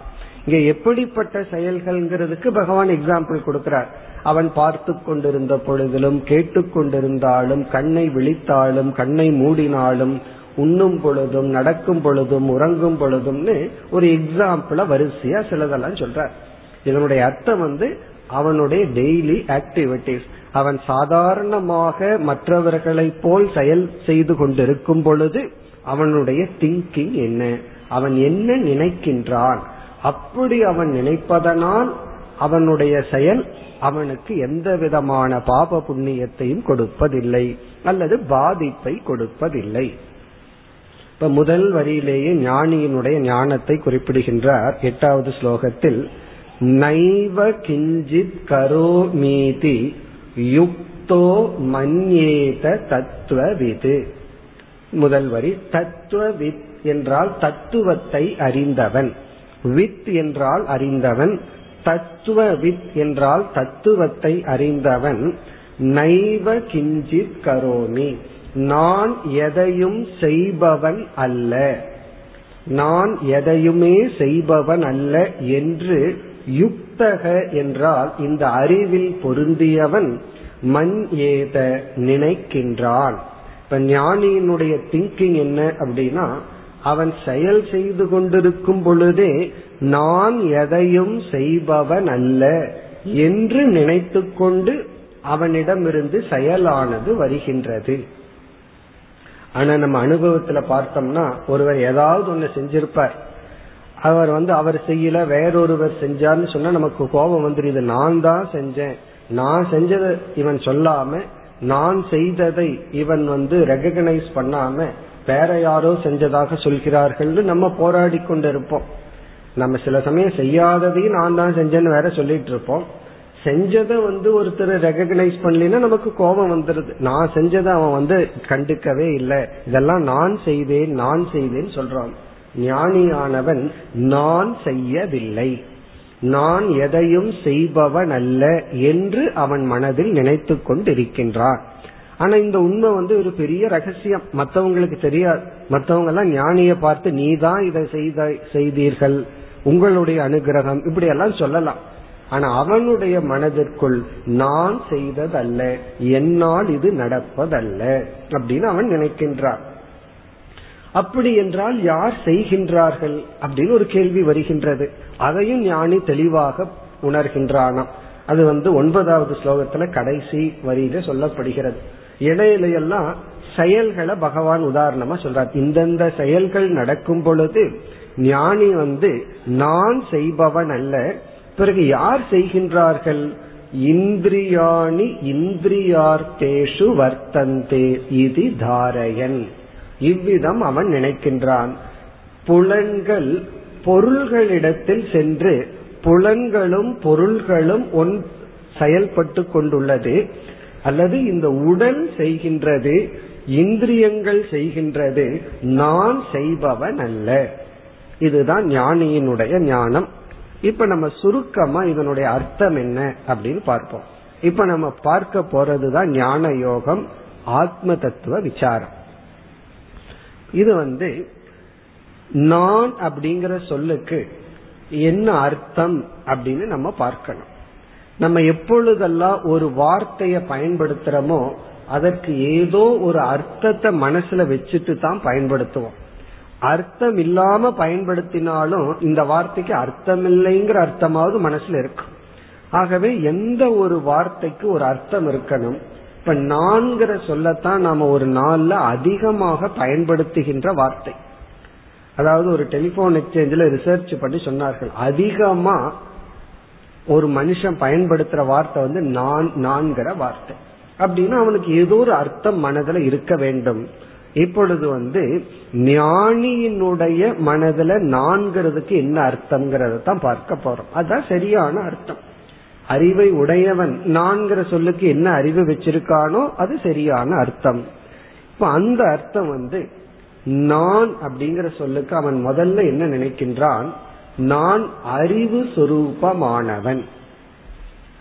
இங்க எப்படிப்பட்ட செயல்கள்ங்கிறதுக்கு பகவான் எக்ஸாம்பிள் கொடுக்கிறார். அவன் பார்த்து கொண்டிருந்த பொழுதிலும் கேட்டு கொண்டிருந்தாலும் கண்ணை விழித்தாலும் கண்ணை மூடினாலும் உண்ணும் பொழுதும் நடக்கும் பொழுதும் உறங்கும் பொழுதும்னு ஒரு எக்ஸாம்பிள வரிசையா சிலதெல்லாம் சொல்றார். இதனுடைய அர்த்தம் அவனுடைய டெய்லி ஆக்டிவிட்டிஸ், அவன் சாதாரணமாக மற்றவர்களை போல் செயல் செய்து கொண்டிருக்கும் பொழுது அவனுடைய திங்கிங் என்ன, அவன் என்ன நினைக்கின்றான், அப்படி அவன் நினைப்பதனால் அவனுடைய செயல் அவனுக்கு எந்த விதமான பாப புண்ணியத்தையும் கொடுப்பதில்லை அல்லது பாதிப்பை கொடுப்பதில்லை. இப்ப முதல் வரியிலேயே ஞானியினுடைய ஞானத்தை குறிப்பிடுகின்றார். 8வது ஸ்லோகத்தில் நைவ கிஞ்சித் கரோமீதி யுக்தோ மன்யேத தத்துவவித். முதல் வரி தத்துவவித் என்றால் தத்துவத்தை அறிந்தவன், வித் என்றால் அறிந்தவன், தத்துவவித் என்றால் தத்துவத்தை அறிந்தவன். நைவ கிஞ்சித் கரோமி, நான் எதையும் செய்பவன் அல்ல, நான் எதையுமே செய்பவன் அல்ல என்று யுக்தக என்றால் இந்த அறிவில் பொருந்தியவன், மன் ஏத நினைக்கின்றான். இப்ப ஞானியினுடைய திங்கிங் என்ன அப்படின்னா, அவன் செயல் செய்து கொண்டிருக்கும் பொழுதே நான் எதையும் செய்பவன் அல்ல என்று நினைத்து கொண்டு அவனிடமிருந்து செயலானது வருகின்றது. ஆனா நம்ம அனுபவத்துல பார்த்தோம்னா ஒருவர் ஏதாவது ஒன்னு செஞ்சிருப்பார், அவர் அவர் செய்யல வேறொருவர் செஞ்சார்னு சொன்னா நமக்கு கோபம் வந்துருது. நான் தான் செஞ்சேன், நான் செஞ்சதை இவன் சொல்லாம, நான் செய்ததை இவன் ரெகக்னைஸ் பண்ணாம வேற யாரோ செஞ்சதாக சொல்கிறார்கள், நம்ம போராடி கொண்டு இருப்போம். நம்ம சில சமயம் செய்யாததையும் நான் தான் செஞ்சேன்னு வேற சொல்லிட்டு இருப்போம். செஞ்சதை ஒருத்தர் ரெகக்னைஸ் பண்ணலினா நமக்கு கோபம் வந்துருது, நான் செஞ்சதை அவன் கண்டுக்கவே இல்லை, இதெல்லாம் நான் செய்தேன் நான் செய்தேன்னு சொல்றான். ஞானியானவன் நான் செய்யவில்லை, நான் எதையும் செய்பவன் அல்ல என்று அவன் மனதில் நினைத்து கொண்டிருக்கின்றான். ஆனா இந்த உண்மை ஒரு பெரிய ரகசியம், மற்றவங்களுக்கு தெரியாது. மற்றவங்க எல்லாம் ஞானியை பார்த்து நீ தான் இதை செய்தீர்கள், உங்களுடைய அனுகிரகம் இப்படி எல்லாம் சொல்லலாம். ஆனா அவனுடைய மனதிற்குள் நான் செய்ததல்ல, என்னால் இது நடப்பதல்ல அப்படின்னு அவன் நினைக்கின்றான். அப்படி என்றால் யார் செய்கின்றார்கள் அப்படின்னு ஒரு கேள்வி வருகின்றது. அதையும் ஞானி தெளிவாக உணர்கின்றானாம். அது 9வது ஸ்லோகத்துல கடைசி வரியில சொல்லப்படுகிறது. இடையிலையெல்லாம் செயல்களை பகவான் உதாரணமா சொல்றார். இந்தந்த செயல்கள் நடக்கும் பொழுது ஞானி நான் செய்பவன் அல்ல, பிறகு யார் செய்கின்றார்கள், இந்திரியாணி இந்திரியார்த்தேஷு வர்த்தந்தே இதி தாரயன், இவ்விதம் அவன் நினைக்கின்றான். புலன்கள் பொருள்களிடத்தில் சென்று புலன்களும் பொருள்களும் செயல்பட்டு கொண்டுள்ளது, அல்லது இந்த உடல் செய்கின்றது, இந்திரியங்கள் செய்கின்றது, நான் செய்பவன் அல்ல. இதுதான் ஞானியினுடைய ஞானம். இப்ப நம்ம சுருக்கமா இதனுடைய அர்த்தம் என்ன அப்படின்னு பார்ப்போம். இப்ப நம்ம பார்க்க போறதுதான் ஞான யோகம், ஆத்ம தத்துவ விசாரம். இது நான் அப்படிங்கிற சொல்லுக்கு என்ன அர்த்தம் அப்படின்னு நம்ம பார்க்கணும். நம்ம எப்பொழுதெல்லாம் ஒரு வார்த்தைய பயன்படுத்துறோமோ அதற்கு ஏதோ ஒரு அர்த்தத்தை மனசுல வச்சுட்டு தான் பயன்படுத்துவோம். அர்த்தம் இல்லாம பயன்படுத்தினாலும் இந்த வார்த்தைக்கு அர்த்தம் இல்லைங்கிற அர்த்தமாவது மனசுல இருக்கும். ஆகவே எந்த ஒரு வார்த்தைக்கு ஒரு அர்த்தம் இருக்கணும். இப்ப நான்கிற சொல்லத்தான் நாம ஒரு நாள்ல அதிகமாக பயன்படுத்துகின்ற வார்த்தை. அதாவது ஒரு டெலிபோன் எக்ஸ்சேஞ்சில ரிசர்ச் பண்ணி சொன்னார்கள், அதிகமா ஒரு மனுஷன் பயன்படுத்துற வார்த்தை நான் நான்கிற வார்த்தை. அப்படின்னா அவனுக்கு ஏதோ ஒரு அர்த்தம் மனதுல இருக்க வேண்டும். இப்பொழுது ஞானியினுடைய மனதுல நான்கிறதுக்கு என்ன அர்த்தம்ங்கிறத தான் பார்க்க போறோம். அதுதான் சரியான அர்த்தம். அறிவை உடையவன் நான்கிற சொல்லுக்கு என்ன அறிவு வச்சிருக்கானோ அது சரியான அர்த்தம். இப்ப அந்த அர்த்தம் நான் அப்படிங்கிற சொல்லுக்கு அவன் முதல்ல என்ன நினைக்கின்றான், நான் அறிவு சொரூபமானவன்.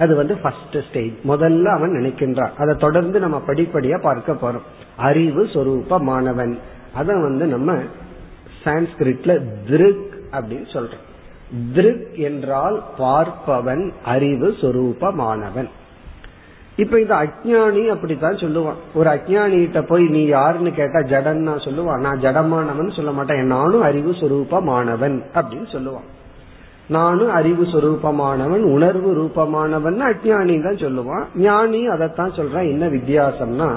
அது ஃபர்ஸ்ட் ஸ்டேஜ் முதல்ல அவன் நினைக்கின்றான். அதை தொடர்ந்து நம்ம படிப்படியா பார்க்க போறோம். அறிவு சொரூபமானவன், அத நம்ம சான்ஸ்கிரிட்ல திருக் அப்படின்னு சொல்றோம். திருக் என்றால் பார்ப்பவன், அறிவு சொரூபமானவன். இப்ப இந்த அஜ்ஞானி அப்படித்தான் சொல்லுவான். ஒரு அஜ்ஞானிகிட்ட போய் நீ யாருன்னு கேட்டா ஜடன்னா சொல்லுவான். நான் ஜடமானவன் சொல்ல மாட்டேன், நானும் அறிவு சொரூபமானவன் அப்படின்னு சொல்லுவான். நானும் அறிவு சொரூபமானவன், உணர்வு ரூபமானவன் அஜ்ஞானி தான் சொல்லுவான். ஞானி அதைத்தான் சொல்றான். என்ன வித்தியாசம்னா,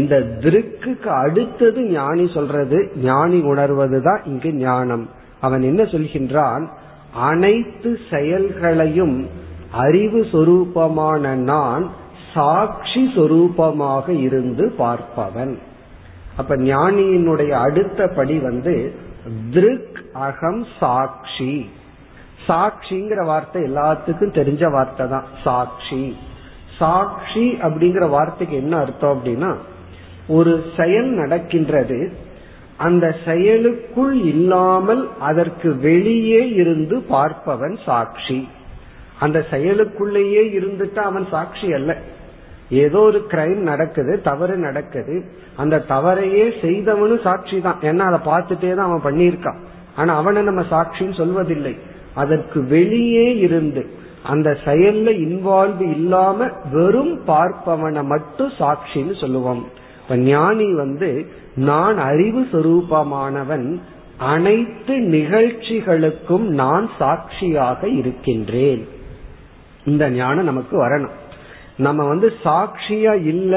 இந்த திருக்குக்கு அடுத்தது ஞானி சொல்றது, ஞானி உணர்வதுதான் இங்கு ஞானம். அவன் என்ன சொல்கின்றான், அனைத்து செயல்களையும் அறிவு சொரூபமான நான் சாட்சி சொரூபமாக இருந்து பார்ப்பவன். அப்ப ஞானியினுடைய அடுத்த படி திருக் அகம் சாட்சி. சாட்சிங்கிற வார்த்தை எல்லாத்துக்கும் தெரிஞ்ச வார்த்தை தான். சாட்சி சாட்சி அப்படிங்கிற வார்த்தைக்கு என்ன அர்த்தம் அப்படின்னா, ஒரு செயல் நடக்கின்றது, அந்த செயலுக்குள் இல்லாமல் அதற்கு வெளியே இருந்து பார்ப்பவன் சாட்சி. அந்த செயலுக்குள்ளேயே இருந்துட்டா அவன் சாட்சி அல்ல. ஏதோ ஒரு கிரைம் நடக்குது, தவறு நடக்குது, அந்த தவறையே செய்தவனும் சாட்சி தான். ஏன்னா அதை பார்த்துட்டே தான் அவன் பண்ணியிருக்கான். ஆனா அவனை நம்ம சாட்சின்னு சொல்வதில்லை. அதற்கு வெளியே இருந்து அந்த செயல்ல இன்வால்வ் இல்லாம வெறும் பார்ப்பவனை மட்டும் சாட்சின்னு சொல்லுவோம். இப்ப ஞானி நான் அறிவு சொரூபமானவன், அனைத்து நிகழ்ச்சிகளுக்கும் நான் சாட்சியாக இருக்கின்றேன். இந்த ஞானம் நமக்கு வரணும். நம்ம சாட்சியா இல்ல,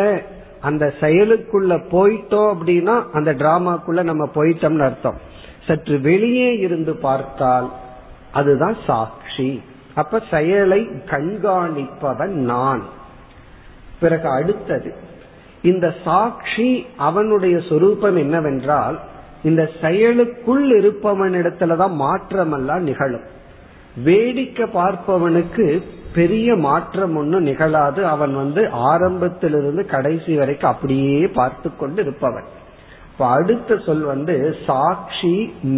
அந்த செயலுக்குள்ள போயிட்டோம் அப்படின்னா அந்த டிராமாக்குள்ள நம்ம போயிட்டோம்னு அர்த்தம். சற்று வெளியே இருந்து பார்த்தால் அதுதான் சாட்சி. அப்ப செயலை கண்காணிப்பவன் நான். பிறகு அடுத்தது இந்த சாட்சி அவனுடைய சொரூபம் என்னவென்றால், இந்த செயலுக்குள் இருப்பவனிடத்துலதான் மாற்றம் எல்லாம் நிகழும். வேடிக்கை பார்ப்பவனுக்கு பெரிய மாற்றம் ஒன்னும் நிகழாது. அவன் ஆரம்பத்திலிருந்து கடைசி வரைக்கும் அப்படியே பார்த்து கொண்டு இருப்பவன். இப்ப அடுத்த சொல் சாட்சி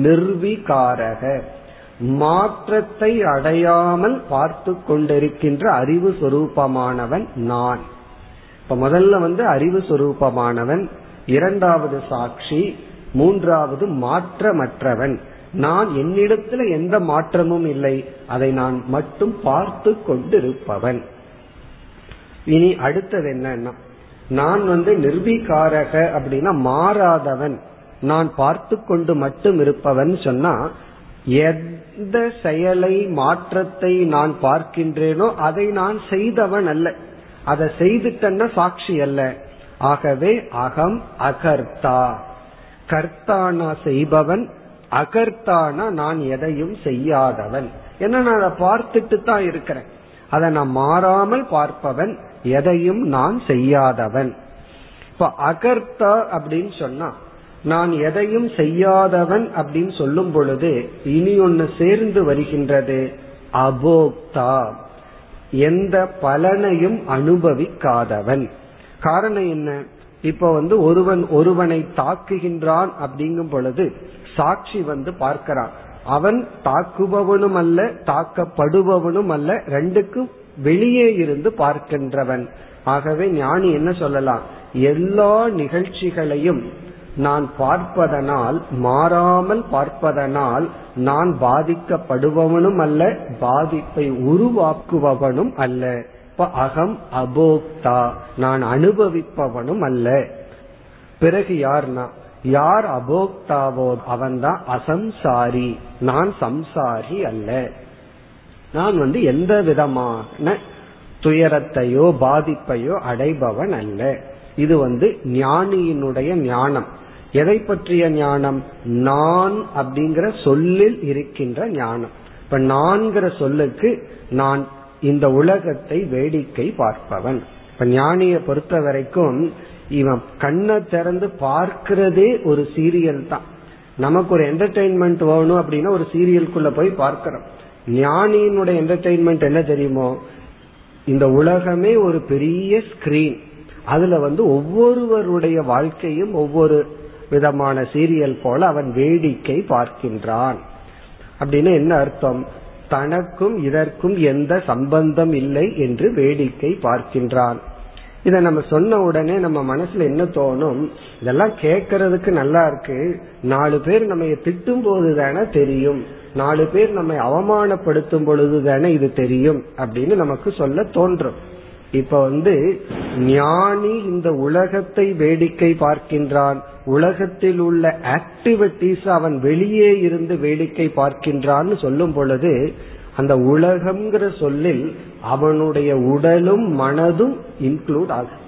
நிர்விகாரக, மாற்றத்தை அடையாமல் பார்த்து கொண்டிருக்கின்ற அறிவு சொரூபமானவன் நான். இப்ப முதல்ல அறிவு சொரூபமானவன், இரண்டாவது சாட்சி, மூன்றாவது மாற்றமற்றவன். நான் என்னிடத்துல எந்த மாற்றமும் இல்லை, அதை நான் மட்டும் பார்த்து கொண்டிருப்பவன். இனி அடுத்தது என்னன்னா, நான் நிர்வீகாரக அப்படின்னா மாறாதவன், நான் பார்த்து கொண்டு மட்டும் இருப்பவன் சொன்னா எந்த செயலை மாற்றத்தை நான் பார்க்கின்றேனோ அதை நான் செய்தவன் அல்ல, அதை செய்துட்டன சாட்சி அல்ல. ஆகவே அகம் அகர்த்தா, கர்த்தானா செய்பவன், அகர்த்தானா நான் எதையும் செய்யாதவன். ஏன்னா நான் அதை பார்த்துட்டு தான் இருக்கிறேன், அதை நான் மாறாமல் பார்ப்பவன், எதையும் நான் செய்யாதவன். இப்ப அகர்த்தா அப்படின்னு சொன்னா நான் எதையும் செய்யாதவன் அப்படின்னு சொல்லும் பொழுது இனி ஒன்னு சேர்ந்து வருகின்றது, அபோக்தா, எந்த பலனையும் அனுபவிக்காதவன். காரணம் என்ன, இப்ப ஒருவனை தாக்குகின்றான் அப்படிங்கும் பொழுது சாட்சி பார்க்கிறான், அவன் தாக்குபவனும் அல்ல தாக்கப்படுபவனும் அல்ல, ரெண்டுக்கும் வெளியே இருந்து பார்க்கின்றவன். ஆகவே ஞானி என்ன சொல்லலாம், எல்லா நிகழ்ச்சிகளையும் நான் பார்ப்பதனால், மாறாமல் பார்ப்பதனால் நான் பாதிக்கப்படுபவனும் அல்ல, பாதிப்பை உருவாக்குபவனும் அல்ல. அகம் அபோக்தா, நான் அனுபவிப்பவனும் அல்ல. பிறகு யார்னா, யார் அபோக்தாவோ அவன்தான் அசம்சாரி, நான் சம்சாரி அல்ல. நான் எந்த விதமான துயரத்தையோ பாதிப்பையோ அடைபவன் அல்ல. இது ஞானியினுடைய ஞானம். எதை பற்றிய ஞானம், நான் அப்படிங்கிற சொல்லில் இருக்கின்ற ஞானம். இப்ப நான்கிற சொல்லுக்கு நான் இந்த உலகத்தை வேடிக்கை பார்ப்பவன். இப்ப ஞானியை பொறுத்த வரைக்கும் இவன் கண்ணை திறந்து பார்க்கிறதே ஒரு சீரியல் தான். நமக்கு ஒரு என்டர்டெயின்மெண்ட் வேணும் அப்படின்னா ஒரு சீரியலுக்குள்ள போய் பார்க்கிறோம். ஞானியினுடைய என்டர்டெயின்மெண்ட் என்ன தெரியுமோ, இந்த உலகமே ஒரு பெரிய ஸ்கிரீன், அதுல ஒவ்வொருவருடைய வாழ்க்கையும் ஒவ்வொரு விதமான சீரியல் போல அவன் வேடிக்கை பார்க்கின்றான். அப்படின்னு என்ன அர்த்தம், தனக்கும் இதற்கும் எந்த சம்பந்தம் இல்லை என்று வேடிக்கை பார்க்கின்றான். இத நம்ம சொன்ன உடனே நம்ம மனசுல என்ன தோணும், இதெல்லாம் கேட்கறதுக்கு நல்லா இருக்கு, நாலு பேர் நம்ம திட்டும் போது தானே தெரியும், நாலு பேர் நம்ம அவமானப்படுத்தும் பொழுது தானே இது தெரியும் அப்படின்னு நமக்கு சொல்ல தோன்றும். இப்ப ஞானி இந்த உலகத்தை வேடிக்கை பார்க்கின்றான், உலகத்தில் உள்ள ஆக்டிவிட்டிஸ் அவன் வெளியே இருந்து வேடிக்கை பார்க்கின்றான்னு சொல்லும் பொழுது அந்த உலகம்ங்கிற சொல்லில் அவனுடைய உடலும் மனதும் இன்க்ளூட் ஆகும்.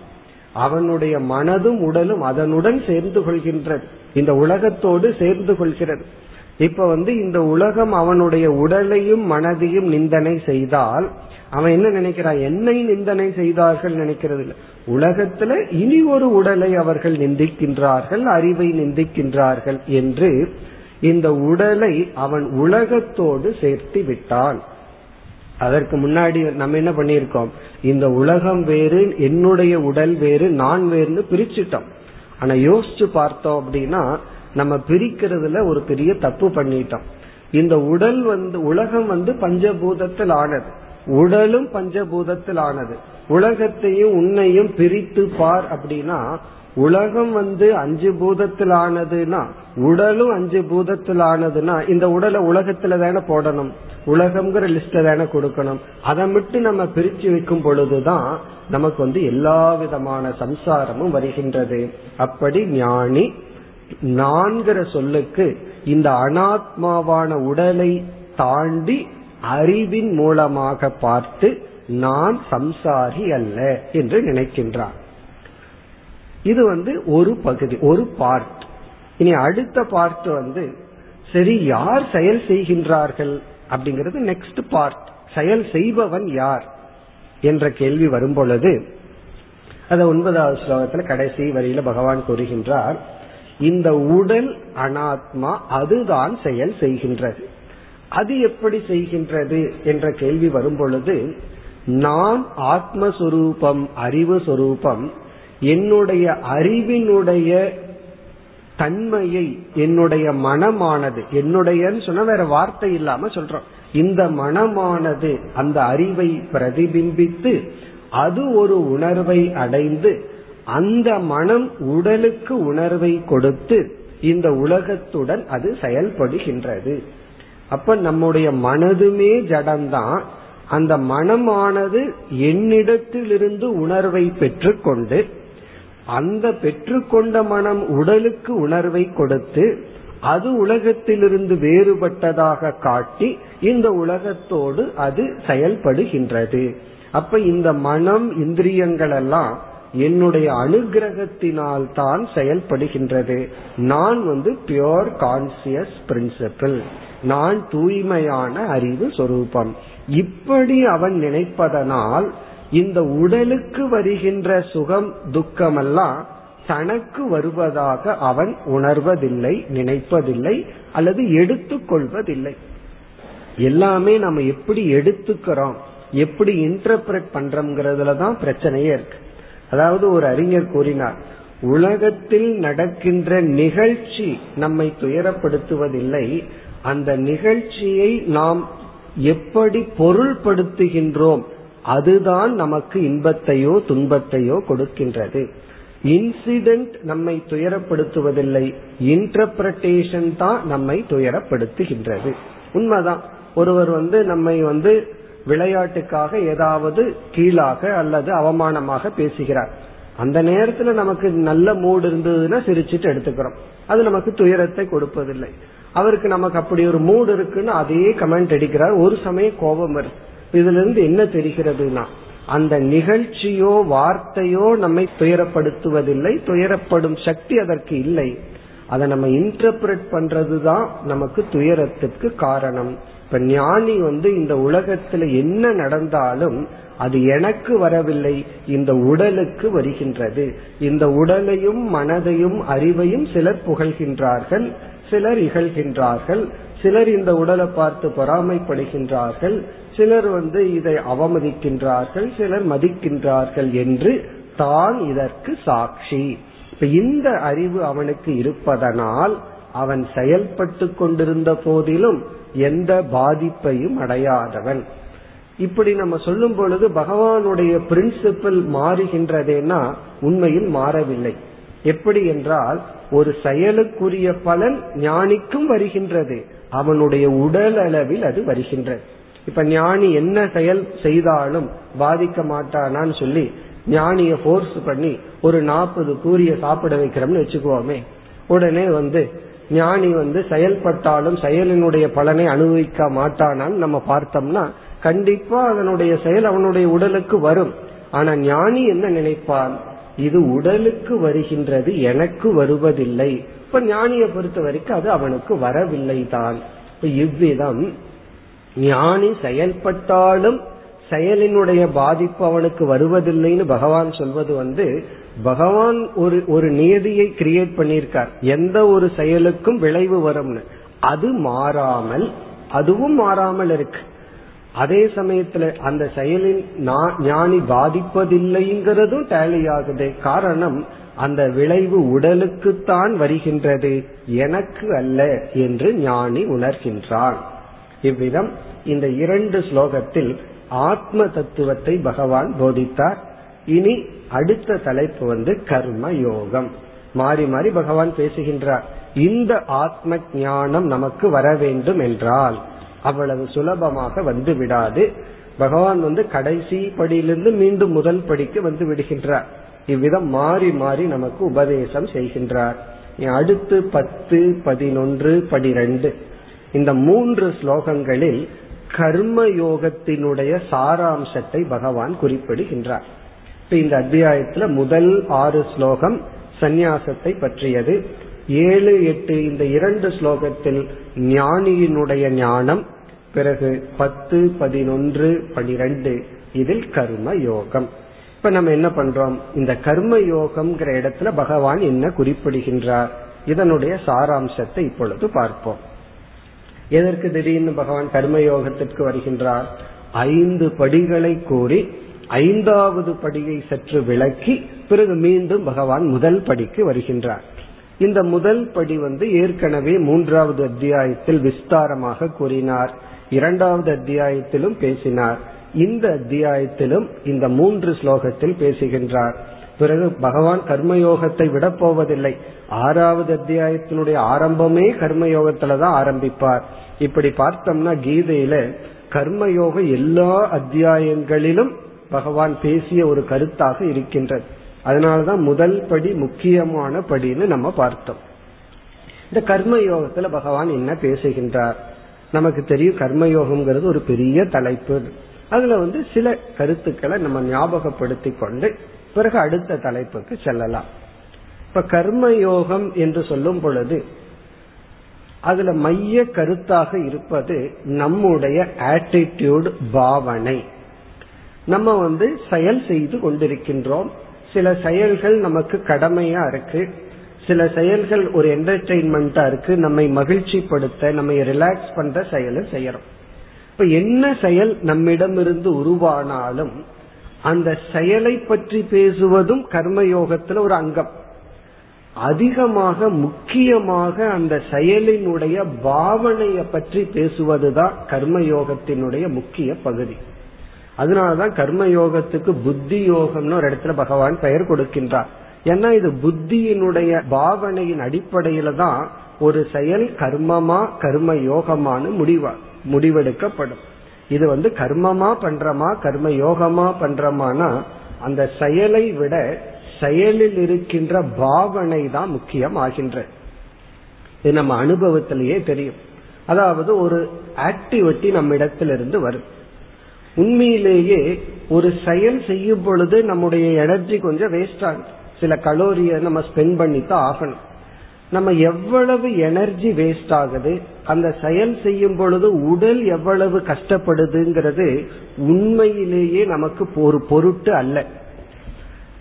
அவனுடைய மனதும் உடலும் அதனுடன் சேர்ந்து கொள்கின்றது, இந்த உலகத்தோடு சேர்ந்து கொள்கிறது. இப்ப இந்த உலகம் அவனுடைய உடலையும் மனதையும் நிந்தனை செய்தால் அவன் என்ன நினைக்கிறான், என்னை நிந்தனை செய்தார்கள் நினைக்கிறது இல்லை, உலகத்துல இனி ஒரு உடலை அவர்கள் நிந்திக்கின்றார்கள், அறிவை நிந்திக்கின்றார்கள் என்று இந்த உடலை அவன் உலகத்தோடு சேர்த்து விட்டான். அதற்கு முன்னாடி நம்ம என்ன பண்ணிருக்கோம், இந்த உலகம் வேறு என்னுடைய உடல் வேறு நான் வேறுனு பிரிச்சுட்டோம். ஆனா யோசிச்சு பார்த்தோம் அப்படின்னா நம்ம பிரிக்கிறதுல ஒரு பெரிய தப்பு பண்ணிட்டோம். இந்த உடல் உலகம் பஞ்சபூதத்தில் ஆனது, உடலும் பஞ்சபூதத்தில் ஆனது. உலகத்தையும் உன்னையும் பிரித்து பார் அப்படின்னா உலகம் அஞ்சு பூதத்தில் ஆனதுன்னா உடலும் அஞ்சு பூதத்தில் ஆனதுன்னா இந்த உடலை உலகத்துல தானே போடணும், உலகம்ங்கிற லிஸ்ட தானே கொடுக்கணும். அதை மட்டும் நம்ம பிரிச்சு வைக்கும் பொழுதுதான் நமக்கு எல்லா விதமான சம்சாரமும் வருகின்றது. அப்படி ஞானி நான்கிற சொல்லுக்கு இந்த அனாத்மாவான உடலை தாண்டி அறிவின் மூலமாக பார்த்து நான் சம்சாரி அல்ல என்று நினைக்கின்றான். இது ஒரு பகுதி, ஒரு பார்ட். இனி அடுத்த பார்ட் சரி, யார் செயல் செய்கின்றார்கள் அப்படிங்கிறது நெக்ஸ்ட் பார்ட். செயல் செய்பவன் யார் என்ற கேள்வி வரும் பொழுது அத 9வது ஸ்லோகத்துல கடைசி வரியில பகவான் கூறுகின்றார், இந்த உடல் அனாத்மா, அதுதான் செயல் செய்கின்றது. அது எப்படி செய்கின்றது என்ற கேள்வி வரும் பொழுது நான் ஆத்மஸ்வரூபம், அறிவு சொரூபம், என்னுடைய அறிவினுடைய தன்மையை என்னுடைய மனமானது, என்னுடையன்னு சொன்னா வேற வார்த்தை இல்லாம சொல்றோம், இந்த மனமானது அந்த அறிவை பிரதிபிம்பித்து அது ஒரு உணர்வை அடைந்து அந்த மனம் உடலுக்கு உணர்வை கொடுத்து இந்த உலகத்துடன் அது செயல்படுகின்றது. அப்ப நம்முடைய மனதுமே ஜடம்தான். அந்த மனமானது என்னிடத்திலிருந்து உணர்வை பெற்றுக்கொண்டு, அந்த பெற்றுக்கொண்ட மனம் உடலுக்கு உணர்வை கொடுத்து, அது உலகத்திலிருந்து வேறுபட்டதாக காட்டி இந்த உலகத்தோடு அது செயல்படுகின்றது. அப்ப இந்த மனம் இந்திரியங்கள் எல்லாம் என்னுடைய அனுகிரகத்தினால் தான் செயல்படுகின்றது. நான் பியூர் கான்சியஸ் பிரின்சிபிள், நான் தூய்மையான அறிவு சொரூபம். இப்படி அவன் நினைப்பதனால் இந்த உடலுக்கு வருகின்ற சுகம் துக்கமெல்லாம் தனக்கு வருவதாக அவன் உணர்வதில்லை, நினைப்பதில்லை, அல்லது எடுத்துக்கொள்வதில்லை. எல்லாமே நம்ம எப்படி எடுத்துக்கிறோம், எப்படி இன்டர்பிரட் பண்றோம்ங்கிறதுல தான் பிரச்சனையே இருக்கு. அதாவது ஒரு அறிஞர் கூறினார், உலகத்தில் நடக்கின்ற நிகழ்ச்சி நம்மை துயரப்படுத்துவதில்லை, அந்த நிகழ்ச்சியை நாம் எப்படி பொருள்படுத்துகின்றோம் அதுதான் நமக்கு இன்பத்தையோ துன்பத்தையோ கொடுக்கின்றது. இன்சிடென்ட் நம்மை துயரப்படுத்துவதில்லை, இன்டர்பிரட்டேஷன் தான் நம்மை துயரப்படுத்துகின்றது. உண்மைதான். ஒருவர் நம்மை விளையாட்டுக்காக ஏதாவது கீழாக அல்லது அவமானமாக பேசுகிறார். அந்த நேரத்துல நமக்கு நல்ல மூடு இருந்ததுன்னா சிரிச்சுட்டு எடுத்துக்கிறோம், அது நமக்கு துயரத்தை கொடுப்பதில்லை. அவருக்கு நமக்கு அப்படி ஒரு மூடு இருக்குன்னு அதே கமெண்ட் அடிக்கிறார், ஒரு சமயம் கோபம் வரும். இதுல இருந்து என்ன தெரிகிறதுனா, அந்த நிகழ்ச்சியோ வார்த்தையோ நம்மை துயரப்படுத்துவதில்லை, துயரப்படும் சக்தி அதற்கு இல்லை. அதை நம்ம இன்டர்பிரட் பண்றதுதான் நமக்கு துயரத்துக்கு காரணம். இப்ப ஞானி இந்த உலகத்துல என்ன நடந்தாலும் அது எனக்கு வரவில்லை, இந்த உடலுக்கு வருகின்றது. இந்த உடலையும் மனதையும் அறிவையும் சிலர் புகழ்கின்றார்கள், சிலர் இகழ்கின்றார்கள், சிலர் இந்த உடலை பார்த்து பொறாமைப்படுகின்றார்கள், சிலர் இதை அவமதிக்கின்றார்கள், சிலர் மதிக்கின்றார்கள் என்று தான் இதற்கு சாட்சி. இப்ப இந்த அறிவு அவனுக்கு இருப்பதனால் அவன் செயல்பட்டு கொண்டிருந்த போதிலும் எந்த பாதிப்பையும் அடையாதவன். இப்படி நம்ம சொல்லும் பொழுது பகவானுடைய பிரின்சிபல் மாறுகின்றதேனா உண்மையில் மாறவில்லை. எப்படி என்றால், ஒரு செயலுக்குரிய பலன் ஞானிக்கும் வருகின்றது, அவனுடைய உடல் அளவில் அது வருகின்றது. இப்ப ஞானி என்ன செயல் செய்தாலும் பாதிக்க மாட்டானான்னு சொல்லி ஞானிய ஃபோர்ஸ் பண்ணி ஒரு 40 கூரிய சாப்பிட வைக்கிறோம்னு வச்சுக்குவோமே, உடனே ஞானி செயல்பட்டாலும் செயலினுடைய பலனை அனுபவிக்க மாட்டானான்னு நம்ம பார்த்தோம்னா கண்டிப்பா அதனுடைய செயல் அவனுடைய உடலுக்கு வரும். ஆனா ஞானி என்ன நினைப்பான், இது உடலுக்கு வருகின்றது, எனக்கு வருவதில்லை. இப்ப ஞானியை பொறுத்த வரைக்கும் அது அவனுக்கு வரவில்லை தான். இவ்விதம் ஞானி செயல்பட்டாலும் செயலினுடைய பாதிப்பு அவனுக்கு வருவதில்லைன்னு பகவான் சொல்வது பகவான் ஒரு நியதியை கிரியேட் பண்ணியிருக்கார், எந்த ஒரு செயலுக்கும் விளைவு வரும்னு. அது மாறாமல், அதுவும் மாறாமல் இருக்கு. அதே சமயத்துல அந்த செயலின் ஞானி பாதிப்பதில்லைங்கிறதும் டேலி ஆகுது. காரணம், அந்த விளைவு உடலுக்குத்தான் வருகின்றது, எனக்கு அல்ல என்று ஞானி உணர்கின்றான். இவ்விதம் இந்த 2 ஸ்லோகத்தில் ஆத்ம தத்துவத்தை பகவான் போதித்தார். இனி அடுத்த தலைப்பு கர்ம யோகம். மாறி மாறி பகவான் பேசுகின்றார். இந்த ஆத்ம ஞானம் நமக்கு வர வேண்டும் என்றால் அவ்வளவு சுலபமாக வந்து விடாது. பகவான் கடைசி படியிலிருந்து மீண்டும் முதல் படிக்கு விடுகின்றார். இவ்விதம் மாறி மாறி நமக்கு உபதேசம் செய்கின்றார். அடுத்து 10, 11, 12 இந்த 3 ஸ்லோகங்களில் கர்மயோகத்தினுடைய சாராம்சத்தை பகவான் குறிப்பிடுகின்றார். இந்த அத்தியாயத்துல முதல் 6 ஸ்லோகம் சந்நியாசத்தை பற்றியது. 7, 8 இந்த 2 ஸ்லோகத்தில் ஞானியினுடைய ஞானம், பிறகு 10, 11, 12 இதில் கர்ம யோகம். இப்ப நம்ம என்ன பண்றோம், இந்த கர்ம யோகம்ங்கிற இடத்துல பகவான் என்ன குறிப்பிடுகின்றார், இதனுடைய சாராம்சத்தை இப்பொழுது பார்ப்போம். எதற்கு திடீர்னு பகவான் கர்மயோகத்திற்கு வருகின்றார்? 5 படிகளை கூறி 5வது படியை சற்று விளக்கி பிறகு மீண்டும் பகவான் முதல் படிக்கு வருகின்றார். இந்த முதல் படி ஏற்கனவே 3வது அத்தியாயத்தில் விஸ்தாரமாக கூறினார், 2வது அத்தியாயத்திலும் பேசினார். இந்த அத்தியாயத்திலும் இந்த 3 ஸ்லோகத்தில் பேசுகின்றார். பிறகு பகவான் கர்மயோகத்தை விட போவதில்லை. 6வது அத்தியாயத்தினுடைய ஆரம்பமே கர்மயோகத்துலதான் ஆரம்பிப்பார். இப்படி பார்த்தோம்னா கீதையில கர்மயோகம் எல்லா அத்தியாயங்களிலும் பகவான் பேசிய ஒரு கருத்தாக இருக்கின்றது. அதனாலதான் முதல் படி முக்கியமான படின்னு நம்ம பார்த்தோம். இந்த கர்மயோகத்துல பகவான் என்ன பேசுகின்றார்? நமக்கு தெரியும் கர்மயோகம்ங்கிறது ஒரு பெரிய தலைப்பு. அதுல சில கருத்துக்களை நம்ம ஞாபகப்படுத்தி கொண்டு பிறகு அடுத்த தலைப்புக்கு செல்லலாம். இப்ப கர்மயோகம் என்று சொல்லும் பொழுது அதுல மைய கருத்தாக இருப்பது நம்முடைய ஆட்டிடியூட், பாவனை. நம்ம செயல் செய்து கொண்டிருக்கின்றோம். சில செயல்கள் நமக்கு கடமையா இருக்கு, சில செயல்கள் ஒரு என்டர்டெயின்மெண்டா இருக்கு, நம்மை மகிழ்ச்சி படுத்த நம்மை ரிலாக்ஸ் பண்ற செயலை செய்யறோம். இப்ப என்ன செயல் நம்மிடமிருந்து உருவானாலும் அந்த செயலை பற்றி பேசுவதும் கர்மயோகத்துல ஒரு அங்கம். அதிகமாக முக்கியமாக அந்த செயலினுடைய பாவனையை பற்றி பேசுவதுதான் கர்மயோகத்தினுடைய முக்கிய பகுதி. அதனாலதான் கர்மயோகத்துக்கு புத்தி யோகம்னு ஒரு இடத்துல பகவான் பெயர் கொடுக்கின்றார். ஏன்னா இது புத்தியினுடைய பாவனையின் அடிப்படையில தான் ஒரு செயல் கர்மமா கர்ம யோகமானு முடிவெடுக்கப்படும். இது கர்மமா பண்றமா கர்ம யோகமா பண்றமானா அந்த செயலை விட செயலில் இருக்கின்ற பாவனை தான் முக்கியம் ஆகின்ற. இது நம்ம அனுபவத்திலேயே தெரியும். அதாவது ஒரு ஆக்டிவிட்டி நம்ம இடத்திலிருந்து வரும். உண்மையிலேயே ஒரு செயல் செய்யும் பொழுது நம்முடைய எனர்ஜி கொஞ்சம் வேஸ்ட் ஆகுது. சில கலோரியை நம்ம ஸ்பெண்ட் பண்ணித்தான் ஆகணும். நம்ம எவ்வளவு எனர்ஜி வேஸ்ட் ஆகுது, அந்த செயல் செய்யும் பொழுது உடல் எவ்வளவு கஷ்டப்படுதுங்கிறது உண்மையிலேயே நமக்கு ஒரு பொருட்டு அல்ல.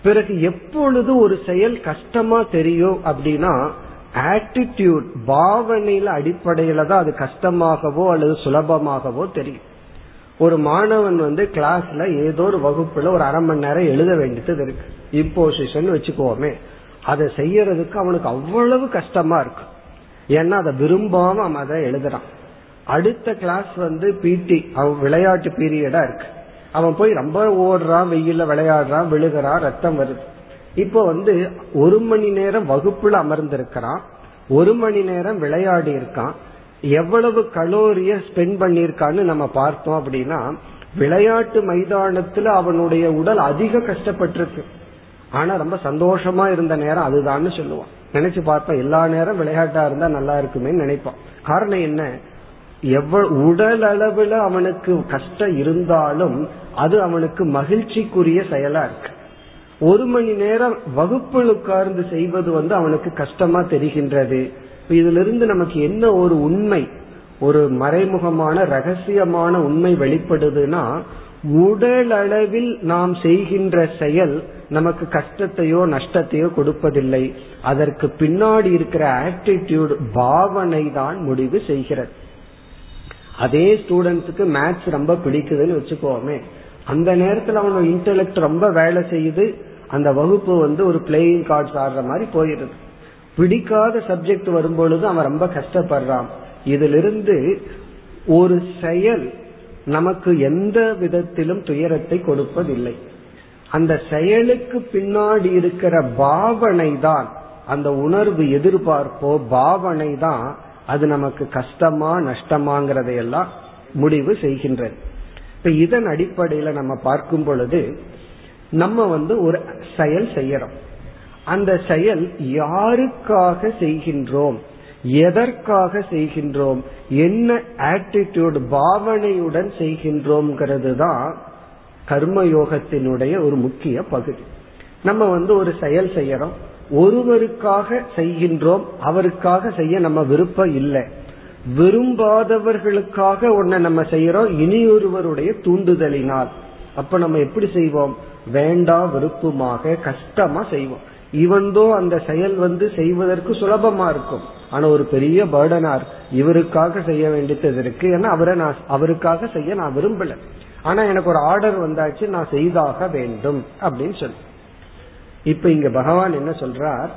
பிறகு எப்பொழுது ஒரு செயல் கஷ்டமா தெரியும் அப்படின்னா ஆட்டிடியூட், பாவனையில அடிப்படையில தான் அது கஷ்டமாகவோ அல்லது சுலபமாகவோ தெரியும். ஒரு மாணவன் கிளாஸ்ல ஏதோ ஒரு வகுப்புல ஒரு அரை மணி நேரம் எழுத வேண்டியது இருக்கு, இம்போசிஷன் வச்சுக்கோமே. அதை செய்யறதுக்கு அவனுக்கு அவ்வளவு கஷ்டமா இருக்கு, ஏன்னா அதை விரும்பாம அவன் அதை எழுதுறான். அடுத்த கிளாஸ் பிடி அவன் விளையாட்டு பீரியடா இருக்கு, அவன் போய் ரொம்ப ஓடுறான், வெயில விளையாடுறான், விழுகிறான், ரத்தம் வருது. இப்போ ஒரு மணி நேரம் வகுப்புல அமர்ந்திருக்கிறான், ஒரு மணி நேரம் விளையாடி இருக்கான், எவ்வளவு கலோரிய ஸ்பெண்ட் பண்ணிருக்கான்னு நம்ம பார்த்தோம். அப்படின்னா விளையாட்டு மைதானத்துல அவனுடைய உடல் அதிக கஷ்டப்பட்டிருக்கு, ஆனா ரொம்ப சந்தோஷமா இருந்த நேரம் அதுதான்னு சொல்லுவான். நினைச்சு பார்ப்பான், எல்லா நேரம் விளையாட்டா இருந்தா நல்லா இருக்குமே நினைப்பான். காரணம் என்ன? உடல் அளவுல அவனுக்கு கஷ்டம் இருந்தாலும் அது அவனுக்கு மகிழ்ச்சிக்குரிய செயலா இருக்கு. ஒரு மணி நேரம் வகுப்புக்கார்ந்து செய்வது அவனுக்கு கஷ்டமா தெரிகின்றது. இதுல இருந்து நமக்கு என்ன ஒரு உண்மை, ஒரு மறைமுகமான ரகசியமான உண்மை வெளிப்படுதுன்னா, உடல் அளவில் நாம் செய்கின்ற செயல் நமக்கு கஷ்டத்தையோ நஷ்டத்தையோ கொடுப்பதில்லை, அதற்கு பின்னாடி இருக்கிற ஆட்டிடியூட், பாவனை தான் முடிவு செய்கிறது. அதே ஸ்டூடெண்ட்ஸுக்கு மேத்ஸ் ரொம்ப பிடிக்குதுன்னு வச்சுக்கோமே, அந்த நேரத்துல அவனோட இன்டெலெக்ட் ரொம்ப வேலை செய்யுது, அந்த வகுப்பு ஒரு பிளேயிங் கார்ட்ஸ் ஆடுற மாதிரி போயிடுது. பிடிக்காத சப்ஜெக்ட் வரும்பொழுது அவன் ரொம்ப கஷ்டப்படுறான். இதிலிருந்து ஒரு செயல் நமக்கு எந்த விதத்திலும் துயரத்தை கொடுப்பதில்லை, அந்த செயலுக்கு பின்னாடி இருக்கிற பாவனை தான், அந்த உணர்வு, எதிர்பார்ப்போ பாவனை தான் அது நமக்கு கஷ்டமா நஷ்டமாங்கிறதையெல்லாம் முடிவு செய்கின்றது. இப்ப இதன் அடிப்படையில நம்ம பார்க்கும் பொழுது நம்ம ஒரு செயல் செய்யறோம். அந்த செயல் யாருக்காக செய்கின்றோம், எதற்காக செய்கின்றோம், என்ன ஆட்டிடியூட், பாவனையுடன் செய்கின்றோம்ங்கிறது தான் கர்மயோகத்தினுடைய ஒரு முக்கிய பகுதி. நம்ம ஒரு செயல் செய்யறோம், ஒருவருக்காக செய்கின்றோம், அவருக்காக செய்ய நம்ம விருப்பம் இல்லை, விரும்பாதவர்களுக்காக ஒன்ன நம்ம செய்யறோம், இனியொருவருடைய தூண்டுதலினால். அப்ப நம்ம எப்படி செய்வோம்? வேண்டா விருப்பமாக கஷ்டமா செய்வோம். இவன்தோ அந்த செயல் செய்வதற்கு சுலபமா இருக்கும், ஆனா ஒரு பெரிய பர்டனார், இவருக்காக செய்ய வேண்டியது இருக்கு, ஏன்னா அவருக்காக செய்ய நான் விரும்பல, ஆனா எனக்கு ஒரு ஆர்டர் வந்தாச்சு, நான் செய்தாக வேண்டும் அப்படின்னு சொல்லு. இப்ப இங்க பகவான் என்ன சொல்றார்?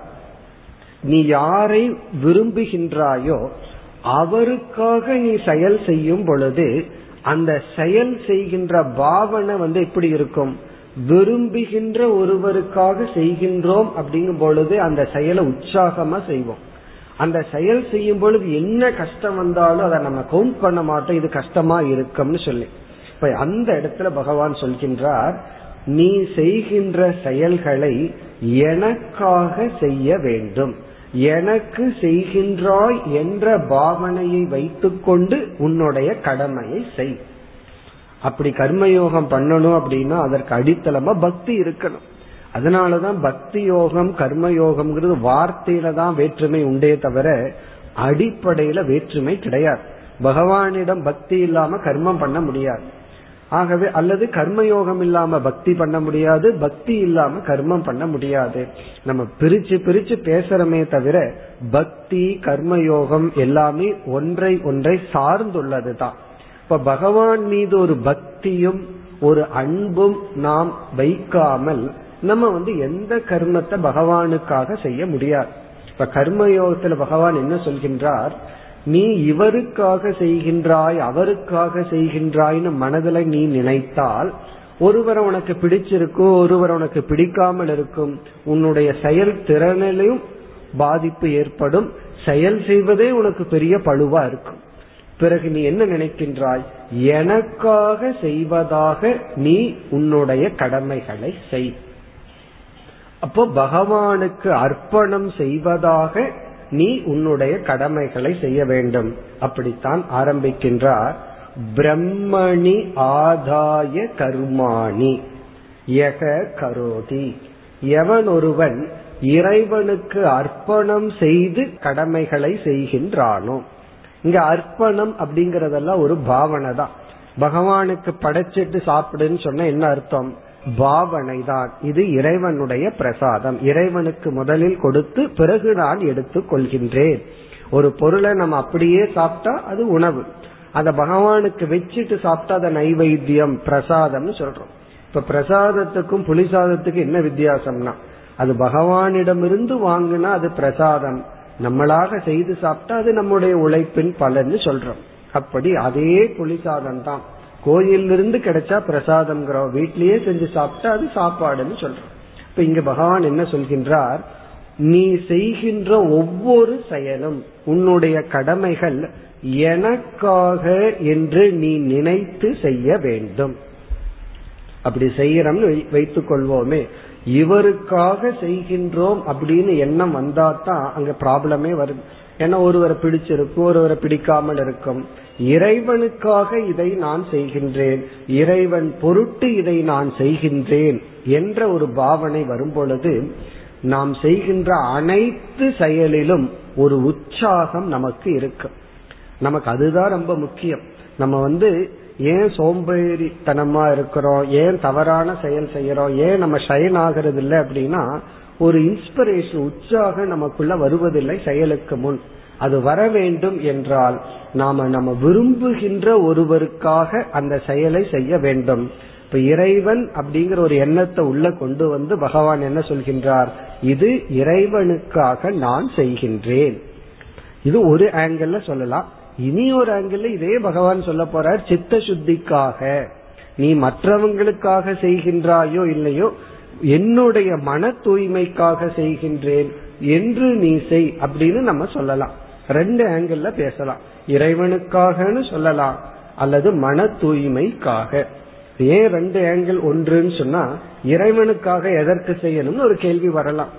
நீ யாரை விரும்புகின்றாயோ அவருக்காக நீ செயல் செய்யும் பொழுது அந்த செயல் செய்கின்ற பாவனை எப்படி இருக்கும்? விரும்புகின்ற ஒருவருக்காக செய்கின்றோம் அப்படிங்கும் பொழுது அந்த செயலை உற்சாகமா செய்வோம். அந்த செயல் செய்யும் பொழுது என்ன கஷ்டம் வந்தாலும் அதை நம்ம கவுண்ட் பண்ண மாட்டோம், இது கஷ்டமா இருக்கும்னு சொல்லி. இப்ப அந்த இடத்துல பகவான் சொல்கின்றார், நீ செய்கின்ற செயல்களை எனக்காக செய்ய வேண்டும், எனக்கு செய்கின்றாய் என்ற பாவனையை வைத்துக்கொண்டு உன்னுடைய கடமையை செய். அப்படி கர்மயோகம் பண்ணணும் அப்படின்னா அதற்கு அடித்தளமா பக்தி இருக்கணும். அதனாலதான் பக்தி யோகம் கர்மயோகம்ங்கிறது வார்த்தையில தான் வேற்றுமை உண்டே தவிர அடிப்படையில வேற்றுமை கிடையாது. பகவானிடம் பக்தி இல்லாம கர்மம் பண்ண முடியாது, ஆகவே அல்லது கர்மயோகம் இல்லாம பக்தி பண்ண முடியாது, பக்தி இல்லாம கர்மம் பண்ண முடியாது. நம்ம பிரிச்சு பிரிச்சு பேசுறமே தவிர பக்தி கர்மயோகம் எல்லாமே ஒன்றை ஒன்றை சார்ந்துள்ளது தான். இப்ப பகவான் மீது ஒரு பக்தியும் ஒரு அன்பும் நாம் வைக்காமல் நம்ம எந்த கர்மத்தை பகவானுக்காக செய்ய முடியாது. இப்ப கர்மயோகத்துல பகவான் என்ன சொல்கின்றார், நீ இவருக்காக செய்கின்றாய் அவருக்காக செய்கின்றாய்னு மனதில நீ நினைத்தால் ஒருவர் உனக்கு பிடிச்சிருக்கும், ஒருவர் உனக்கு பிடிக்காமல் இருக்கும், உன்னுடைய செயல் திறனிலும் பாதிப்பு ஏற்படும், செயல் செய்வதே உனக்கு பெரிய பழுவா இருக்கும். பிறகு நீ என்ன நினைக்கின்றாய், எனக்காக செய்வதாக நீ உன்னுடைய கடமைகளை செய். அப்போ பகவானுக்கு அர்ப்பணம் செய்வதாக நீ உன்னுடைய கடமைகளை செய்ய வேண்டும். அப்படித்தான் ஆரம்பிக்கின்றார், பிரம்மணி ஆதாய கர்மாணி யக கரோதி. எவன் ஒருவன் இறைவனுக்கு அர்ப்பணம் செய்து கடமைகளை செய்கின்றானோ, இங்க அர்ப்பணம் அப்படிங்கறதெல்லாம் ஒரு பாவனை தான். பகவானுக்கு படைச்சிட்டு சாப்பிடுன்னு சொன்ன என்ன அர்த்தம், பாவனை தான். இது இறைவனுடைய பிரசாதம், இறைவனுக்கு முதலில் கொடுத்து பிறகு நான் எடுத்து கொள்கின்றேன். ஒரு பொருளை நம்ம அப்படியே சாப்பிட்டா அது உணவு, அத பகவானுக்கு வச்சுட்டு சாப்பிட்டா அத நைவேத்தியம் பிரசாதம்னு சொல்றோம். இப்ப பிரசாதத்துக்கும் புளிசாதத்துக்கும் என்ன வித்தியாசம்னா, அது பகவானிடமிருந்து வாங்கினா அது பிரசாதம், நம்மளாக செய்து சாப்பிட்டா அது நம்முடைய உழைப்பின் பலன்னு சொல்றோம். அப்படி அதே புளிசாதம் தான், கோயிலிருந்து கிடைச்சா பிரசாதம்ங்கிறோம், வீட்லயே செஞ்சு சாப்பிட்டா அது சாப்பாடுன்னு சொல்றோம். இப்ப இங்க பகவான் என்ன சொல்கின்றார், நீ செய்கின்ற ஒவ்வொரு செயலும் உன்னுடைய கடமைகள் எனக்காக என்று நீ நினைத்து செய்ய வேண்டும். அப்படி செய்யறோம்னு வைத்துக் கொள்வோமே, இவருக்காக செய்கின்றோம் அப்படின்னு எண்ணம் வந்தா தான் அங்க ப்ராப்ளமே வருது. ஏன்னா ஒருவரை பிடிச்சிருக்கும், ஒருவரை பிடிக்காமல் இருக்கும். இறைவனுக்காக இதை நான் செய்கின்றேன், இறைவன் பொருட்டு இதை நான் செய்கின்றேன் என்ற ஒரு பாவனை வரும் பொழுது நாம் செய்கின்ற அனைத்து செயலிலும் ஒரு உற்சாகம் நமக்கு இருக்கும். நமக்கு அதுதான் ரொம்ப முக்கியம். நம்ம ஏன் சோம்பேறித்தனமா இருக்கிறோம், ஏன் தவறான செயல் செய்யறோம், ஏன் நம்ம ஷைன் ஆகிறது இல்லை அப்படின்னா, ஒரு இன்ஸ்பிரேஷன் உற்சாகம் நமக்குள்ள வருவதில்லை. செயலுக்கு முன் அது வர வேண்டும் என்றால் நாம நம்ம விரும்புகின்ற ஒருவருக்காக அந்த செயலை செய்ய வேண்டும். இப்ப இறைவன் அப்படிங்கிற ஒரு எண்ணத்தை உள்ள கொண்டு வந்து பகவான் என்ன சொல்கின்றார், இது இறைவனுக்காக நான் செய்கின்றேன். இது ஒரு ஆங்கிள் சொல்லலாம். இனி ஒரு ஆங்கிள் இதே பகவான் சொல்ல போறார், சித்த சுத்திக்காக நீ மற்றவங்களுக்காக செய்கின்றாயோ இல்லையோ, என்னுடைய மன தூய்மைக்காக செய்கின்றேன் என்று நீ செய் அப்படின்னு நம்ம சொல்லலாம். ரெண்டு ஆங்கிள் பேசலாம், இறைவனுக்காகனு சொல்லலாம் அல்லது மன தூய்மைக்காக. ஏன் ரெண்டு ஆங்கிள் ஒன்றுன்னு சொன்னா, இறைவனுக்காக எதற்கு செய்யணும்னு ஒரு கேள்வி வரலாம்.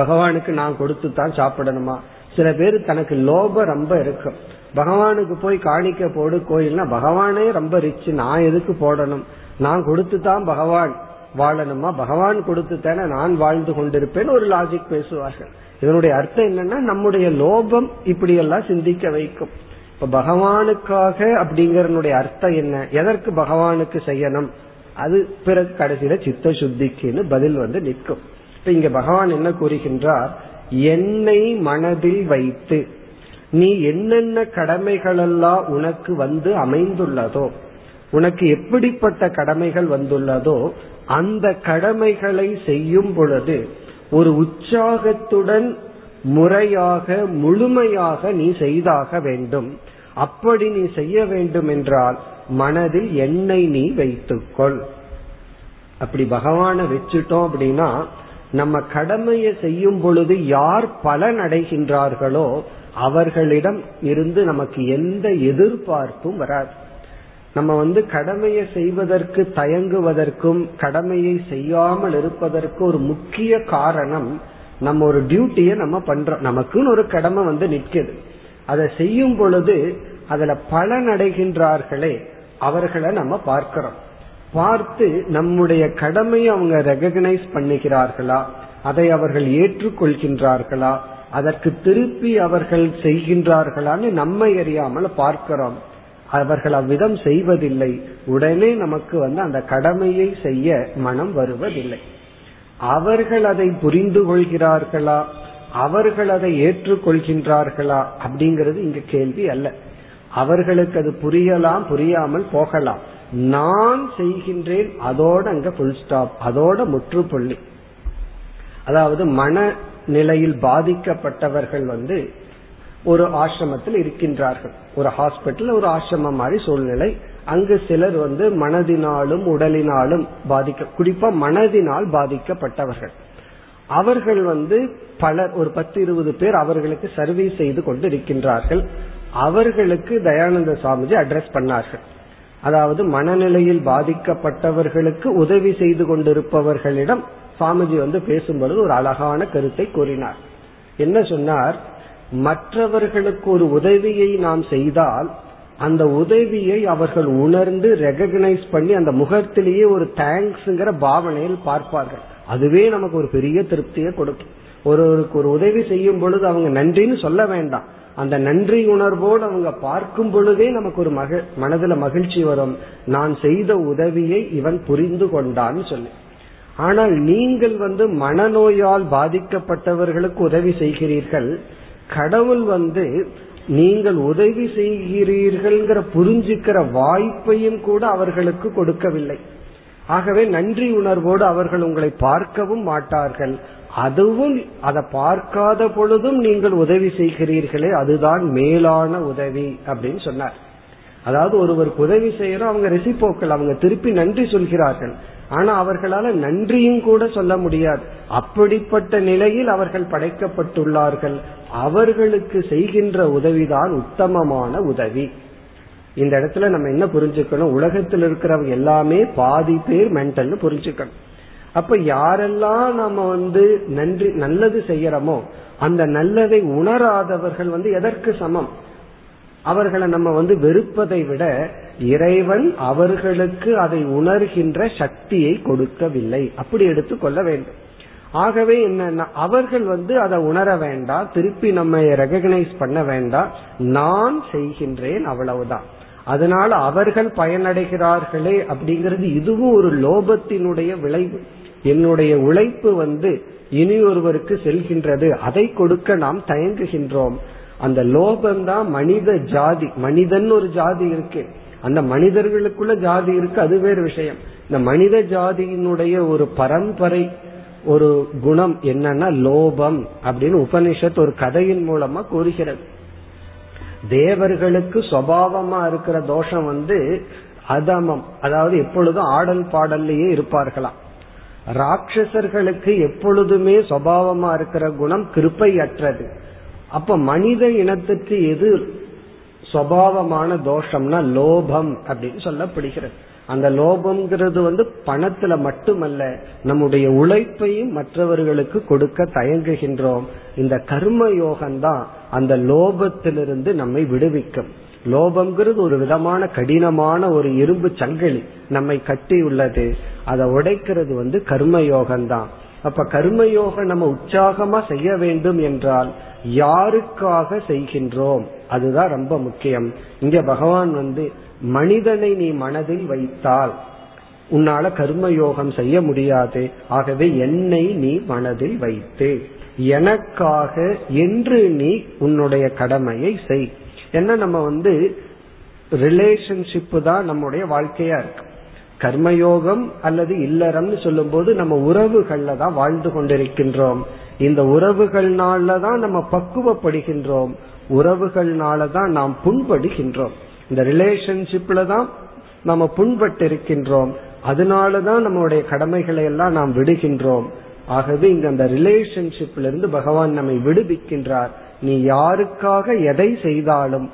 பகவானுக்கு நான் கொடுத்து தான் சாப்பிடணுமா? சில பேர் தனக்கு லோபம் ரொம்ப இருக்கும், பகவானுக்கு போய் காணிக்க போடு கோயில்னா பகவானே ரொம்ப ரிச்சு, நான் எதுக்கு போடணும், நான் கொடுத்து தான் பகவான் வாழணுமா, பகவான் கொடுத்து தானே நான் வாழ்ந்து கொண்டிருப்பேன் ஒரு லாஜிக் பேசுவார்கள். இதனுடைய அர்த்தம் என்னன்னா, நம்முடைய லோபம் இப்படி எல்லாம் சிந்திக்க வைக்கும். இப்ப பகவானுக்காக அப்படிங்கறனுடைய அர்த்தம் என்ன, எதற்கு பகவானுக்கு செய்யணும், அது பிறகு கடைசியில சித்த சுத்திக்குன்னு பதில் நிற்கும். இப்ப இங்க பகவான் என்ன கூறுகின்றார், என்னை மனதில் வைத்து நீ என்னென்ன கடமைகள் எல்லாம் உனக்கு அமைந்துள்ளதோ, உனக்கு எப்படிப்பட்ட கடமைகள் வந்துள்ளதோ அந்த கடமைகளை செய்யும் பொழுது ஒரு உற்சாகத்துடன் முறையாக முழுமையாக நீ செய்தாக வேண்டும். அப்படி நீ செய்ய வேண்டும் என்றால் மனதில் என்னை நீ வைத்துக்கொள். அப்படி பகவானை வச்சுட்டோம் அப்படின்னா நம்ம கடமையை செய்யும் பொழுது யார் பலன் அடைகின்றார்களோ அவர்களிடம் இருந்து நமக்கு எந்த எதிர்பார்ப்பும் வராது. நம்ம கடமையை செய்வதற்கு தயங்குவதற்கும் கடமையை செய்யாமல் இருப்பதற்கு ஒரு முக்கிய காரணம், நம்ம ஒரு டியூட்டியை நம்ம பண்றோம், நமக்குன்னு ஒரு கடமை நிக்குது, அதை செய்யும் பொழுது அதுல பலன் அடைகின்றார்களே அவர்களை நம்ம பார்க்கிறோம். பார்த்து நம்முடைய கடமையை அவங்க ரெகக்னைஸ் பண்ணுகிறார்களா, அதை அவர்கள் ஏற்றுக்கொள்கின்றார்களா, அதற்கு திருப்பி அவர்கள் செய்கின்றார்களான்னு நம்ம அறியாமல் பார்க்கிறோம். அவர்கள் அவ்விதம் செய்வதில்லை, உடனே நமக்கு அந்த கடமையை செய்ய மனம் வருவதில்லை. அவர்கள் அதை புரிந்து கொள்கிறார்களா, அவர்கள் அதை ஏற்றுக்கொள்கின்றார்களா அப்படிங்கிறது இங்கு கேள்வி அல்ல. அவர்களுக்கு அது புரியலாம், புரியாமல் போகலாம். நான் செய்கின்றேன் அதோட அங்க புல் ஸ்டாப், அதோட முற்றுப்புள்ளி. அதாவது மன நிலையில் பாதிக்கப்பட்டவர்கள் ஒரு ஆசிரமத்தில் இருக்கின்றார்கள், ஒரு ஹாஸ்பிட்டல், ஒரு ஆசிரம மாதிரி சூழ்நிலை. அங்கு சிலர் மனதினாலும் உடலினாலும் குறிப்பா மனதினால் பாதிக்கப்பட்டவர்கள். அவர்கள் பலர், ஒரு 10-20 பேர் அவர்களுக்கு சர்வீஸ் செய்து கொண்டு இருக்கின்றார்கள். அவர்களுக்கு தயானந்த சாமிஜி அட்ரஸ் பண்ணார்கள். அதாவது மனநிலையில் பாதிக்கப்பட்டவர்களுக்கு உதவி செய்து கொண்டிருப்பவர்களிடம் சாமிஜி பேசும்பொழுது ஒரு அழகான கருத்தை கூறினார். என்ன சொன்னார்? மற்றவர்களுக்கு ஒரு உதவியை நாம் செய்தால் அந்த உதவியை அவர்கள் உணர்ந்து ரெகக்னைஸ் பண்ணி அந்த முகத்திலேயே ஒரு தேங்க்ஸ்ங்கிற பாவனையில் பார்ப்பார்கள். அதுவே நமக்கு ஒரு பெரிய திருப்தியை கொடுக்கும். ஒருவருக்கு ஒரு உதவி செய்யும் பொழுது அவங்க நன்றின்னு சொல்ல வேண்டாம், அந்த நன்றி உணர்வோடு அவங்க பார்க்கும் பொழுதே நமக்கு ஒரு மனதுல மகிழ்ச்சி வரும். நான் செய்த உதவியை இவன் புரிந்து கொண்டான்னு சொல்லி. ஆனால் நீங்கள் மனநோயால் பாதிக்கப்பட்டவர்களுக்கு உதவி செய்கிறீர்கள். கடவுள் நீங்கள் உதவி செய்கிறீர்கள் புரிஞ்சுக்கிற வாய்ப்பையும் கூட அவர்களுக்கு கொடுக்கவில்லை. ஆகவே நன்றி உணர்வோடு அவர்கள் உங்களை பார்க்கவும் மாட்டார்கள். அதுவும் அதை பார்க்காத பொழுதும் நீங்கள் உதவி செய்கிறீர்களே, அதுதான் மேலான உதவி அப்படின்னு சொன்னார். அதாவது ஒருவருக்கு உதவி செய்யறோம், அவங்க ரெசிபோக்கள், அவங்க திருப்பி நன்றி சொல்கிறார்கள். ஆனா அவர்களால நன்றியும் கூட சொல்ல முடியாது. அப்படிப்பட்ட நிலையில் அவர்கள் படைக்கப்பட்டுள்ளார்கள். அவர்களுக்கு செய்கின்ற உதவிதான் உத்தமமான உதவி. இந்த இடத்துல நம்ம என்ன புரிஞ்சுக்கணும்? உலகத்தில் இருக்கிறவங்க எல்லாமே பாதி பேர் மென்டல்னு புரிஞ்சுக்கணும். அப்ப யாரெல்லாம் நம்ம நன்றி நல்லது செய்யறோமோ அந்த நல்லதை உணராதவர்கள் எதற்கு சமம்? அவர்களை நம்ம வெறுப்பதை விட இறைவன் அவர்களுக்கு அதை உணர்கின்ற சக்தியை கொடுக்கவில்லை, அப்படி எடுத்து கொள்ள வேண்டும். ஆகவே என்னன்னா அவர்கள் அதை உணர வேண்டாம், திருப்பி நம்ம ரெகக்னைஸ் பண்ண வேண்டாம். நான் செய்கின்றேன் அவ்வளவுதான். அதனால அவர்கள் பயனடைகிறார்களே அப்படிங்கிறது இதுவும் ஒரு லோபத்தினுடைய விளைவு. என்னுடைய உழைப்பு இனி ஒருவருக்கு செல்கின்றது, அதை கொடுக்க நாம் தயங்குகின்றோம். அந்த லோபம்தான் மனித ஜாதி. மனிதன் ஒரு ஜாதி இருக்கு, அந்த மனிதர்களுக்குள்ள ஜாதி இருக்கு, அது வேறு விஷயம். இந்த மனித ஜாதியினுடைய ஒரு பரம்பரை, ஒரு குணம் என்னன்னா லோபம் அப்படின்னு உபனிஷத் ஒரு கதையின் மூலமா கூறுகிறது. தேவர்களுக்கு சுபாவமா இருக்கிற தோஷம் அதமம், அதாவது எப்பொழுதும் ஆடல் பாடல்லையே இருப்பார்களாம். ராட்சசர்களுக்கு எப்பொழுதுமே சுபாவமா இருக்கிற குணம் கிருபையற்றது. அப்ப மனித இனத்துக்கு எது சுபாவமான தோஷம்னா லோபம் அப்படின்னு சொல்லப்படுகிறது. அந்த லோபம்ங்கிறது பணத்துல மட்டுமல்ல, நம்முடைய உழைப்பையும் மற்றவர்களுக்கு கொடுக்க தயங்குகின்றோம். இந்த கர்ம யோகம்தான் அந்த லோபத்திலிருந்து நம்மை விடுவிக்கும். லோபம்ங்கிறது ஒரு விதமான கடினமான ஒரு இரும்பு சங்கிலி நம்மை கட்டி உள்ளது. அதை உடைக்கிறது கர்மயோகம்தான். அப்ப கர்மயோகம் நம்ம உற்சாகமா செய்ய வேண்டும் என்றால் யாருக்காக செய்கின்றோம் அதுதான் ரொம்ப முக்கியம். இங்க பகவான் மனிதனை நீ மனதில் வைத்தால் உன்னால கர்மயோகம் செய்ய முடியாது. ஆகவே என்னை நீ மனதில் வைத்து எனக்காக என்று நீ உன்னுடைய கடமையை செய். ஏன்னா நம்ம ரிலேஷன்ஷிப்பு தான் நம்முடைய வாழ்க்கையா இருக்கு. கர்மயோகம் அல்லது இல்லறம்னு சொல்லும் போது நம்ம உறவுகள்ல தான் வாழ்ந்து கொண்டிருக்கின்றோம். இந்த உறவுகள்னாலதான் நம்ம பக்குவப்படுகின்றோம், உறவுகள்னாலதான் நாம் புண்படுகின்றோம். இந்த ரிலேஷன்ஷிப்ல தான் நம்ம புண்பட்டு இருக்கின்றோம். அதனாலதான் நம்மளுடைய கடமைகளை எல்லாம் நாம் விடுகின்றோம். ஆகவே இங்க அந்த ரிலேஷன்ஷிப்ல இருந்து பகவான் நம்மை விடுவிக்கின்றார். நீ யாருக்காக எதை செய்தாலும்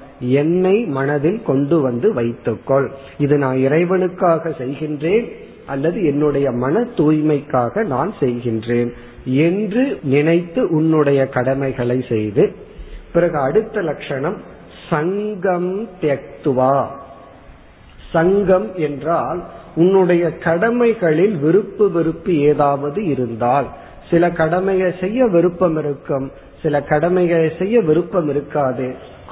என்னை மனதில் கொண்டு வந்து வைத்துக்கொள். இது நான் இறைவனுக்காக செய்கின்றேன் அல்லது என்னுடைய மன தூய்மைக்காக நான் செய்கின்றேன் என்று நினைத்து உன்னுடைய கடமைகளை செய்து. பிறகு அடுத்த லட்சணம் சங்கம் தியக்துவா. சங்கம் என்றால் உன்னுடைய கடமைகளில் விருப்பு வெறுப்பு ஏதாவது இருந்தால், சில கடமையை செய்ய விருப்பம் இருக்கும், சில கடமைகளை செய்ய விருப்பம் இருக்காது,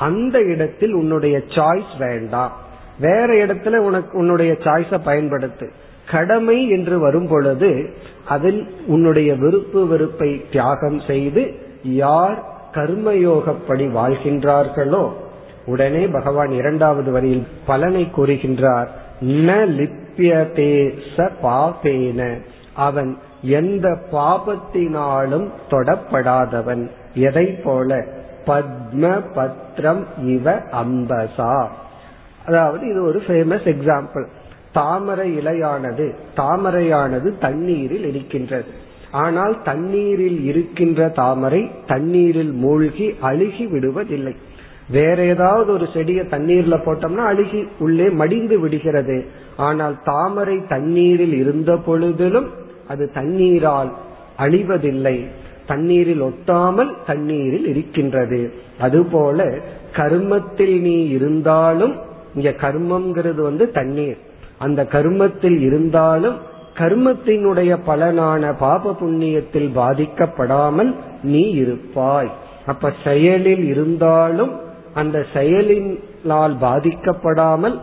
அந்த இடத்தில் உன்னுடைய சாய்ஸ் வேண்டாம், வேற இடத்துல உனக்கு உன்னுடைய சாய்ஸை பயன்படுத்து. கடமை என்று வரும் பொழுது அதில் உன்னுடைய விருப்பு வெறுப்பை தியாகம் செய்து யார் கர்மயோகப்படி வாழ்கின்றார்களோ, உடனே பகவான் இரண்டாவது வரியில் பலனை கூறுகின்றார். ந லிப்யதே ச பாபேன, அவன் எந்த பாபத்தினாலும் தொடப்படாதவன். எதை போல? பத்ம பத்ரம் இவ அம்பசா. அதாவது இது ஒரு ஃபேமஸ் எக்ஸாம்பிள். தாமரை இலையானது, தாமரையானது தண்ணீரில் இருக்கின்றது. ஆனால் தண்ணீரில் இருக்கின்ற தாமரை தண்ணீரில் மூழ்கி அழுகி விடுவதில்லை. வேற ஏதாவது ஒரு செடியை தண்ணீர்ல போட்டோம்னா அழுகி உள்ளே மடிந்து விடுகிறது. ஆனால் தாமரை தண்ணீரில் இருந்த பொழுதிலும் அது தண்ணீரால் அழிவதில்லை, தண்ணீரில் ஒட்டாமல் தண்ணீரில் இருக்கின்றது. அதுபோல கர்மத்தில் நீ இருந்தாலும், இங்க கர்மம்ங்கிறது தண்ணீர், அந்த கர்மத்தில் இருந்தாலும் கர்மத்தினுடைய பலனான பாப புண்ணியத்தில் பாதிக்கப்படாமல் நீ இருப்பாய். அப்ப செயலில் இருந்தாலும் அந்த செயலினால் பாதிக்கப்படாமல்,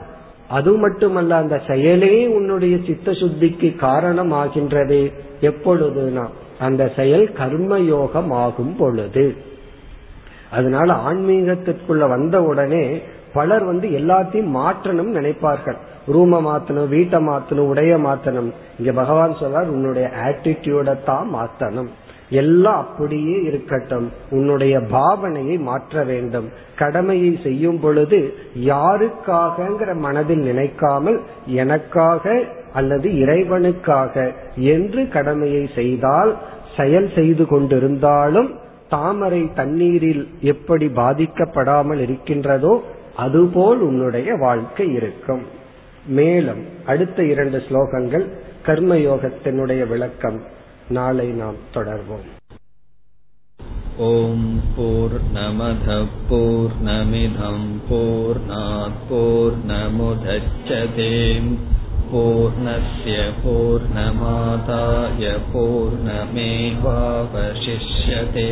அது மட்டுமல்ல அந்த செயலே உன்னுடைய சித்த சுத்திக்கு காரணம் ஆகின்றது. எப்பொழுதுனா அந்த செயல் கர்மயோகம் ஆகும் பொழுது. அதனால ஆன்மீகத்திற்குள்ள வந்த உடனே பலர் எல்லாத்தையும் மாற்றணும் நினைப்பார்கள். ரூமை மாத்தணும், வீட்டை மாத்தணும், உடைய மாத்தணும். இங்க பகவான் சொல்றார், உன்னுடைய ஆட்டிடியூட தான் மாத்தணும், எல்லாம் அப்படியே இருக்கட்டும், உன்னுடைய பாவனையை மாற்ற வேண்டும். கடமையை செய்யும் பொழுது யாருக்காகங்கிற மனதில் நினைக்காமல் எனக்காக அல்லது இறைவனுக்காக என்று கடமையை செய்தால், செயல் செய்து கொண்டிருந்தாலும் தாமரை தண்ணீரில் எப்படி பாதிக்கப்படாமல் இருக்கின்றதோ அதுபோல் உன்னுடைய வாழ்க்கை இருக்கும். மேலும் அடுத்த 2 ஸ்லோகங்கள் கர்மயோகத்தினுடைய விளக்கம் நாளை நாம் தொடர்வோம். ஓம் பூர்ணமத் பூர்ணமிதம் பூர்ணாத் பூர்ணமுதச்யதே பூர்ணஸ்ய பூர்ணமாதாய பூர்ணமேவாவசிஷ்யதே.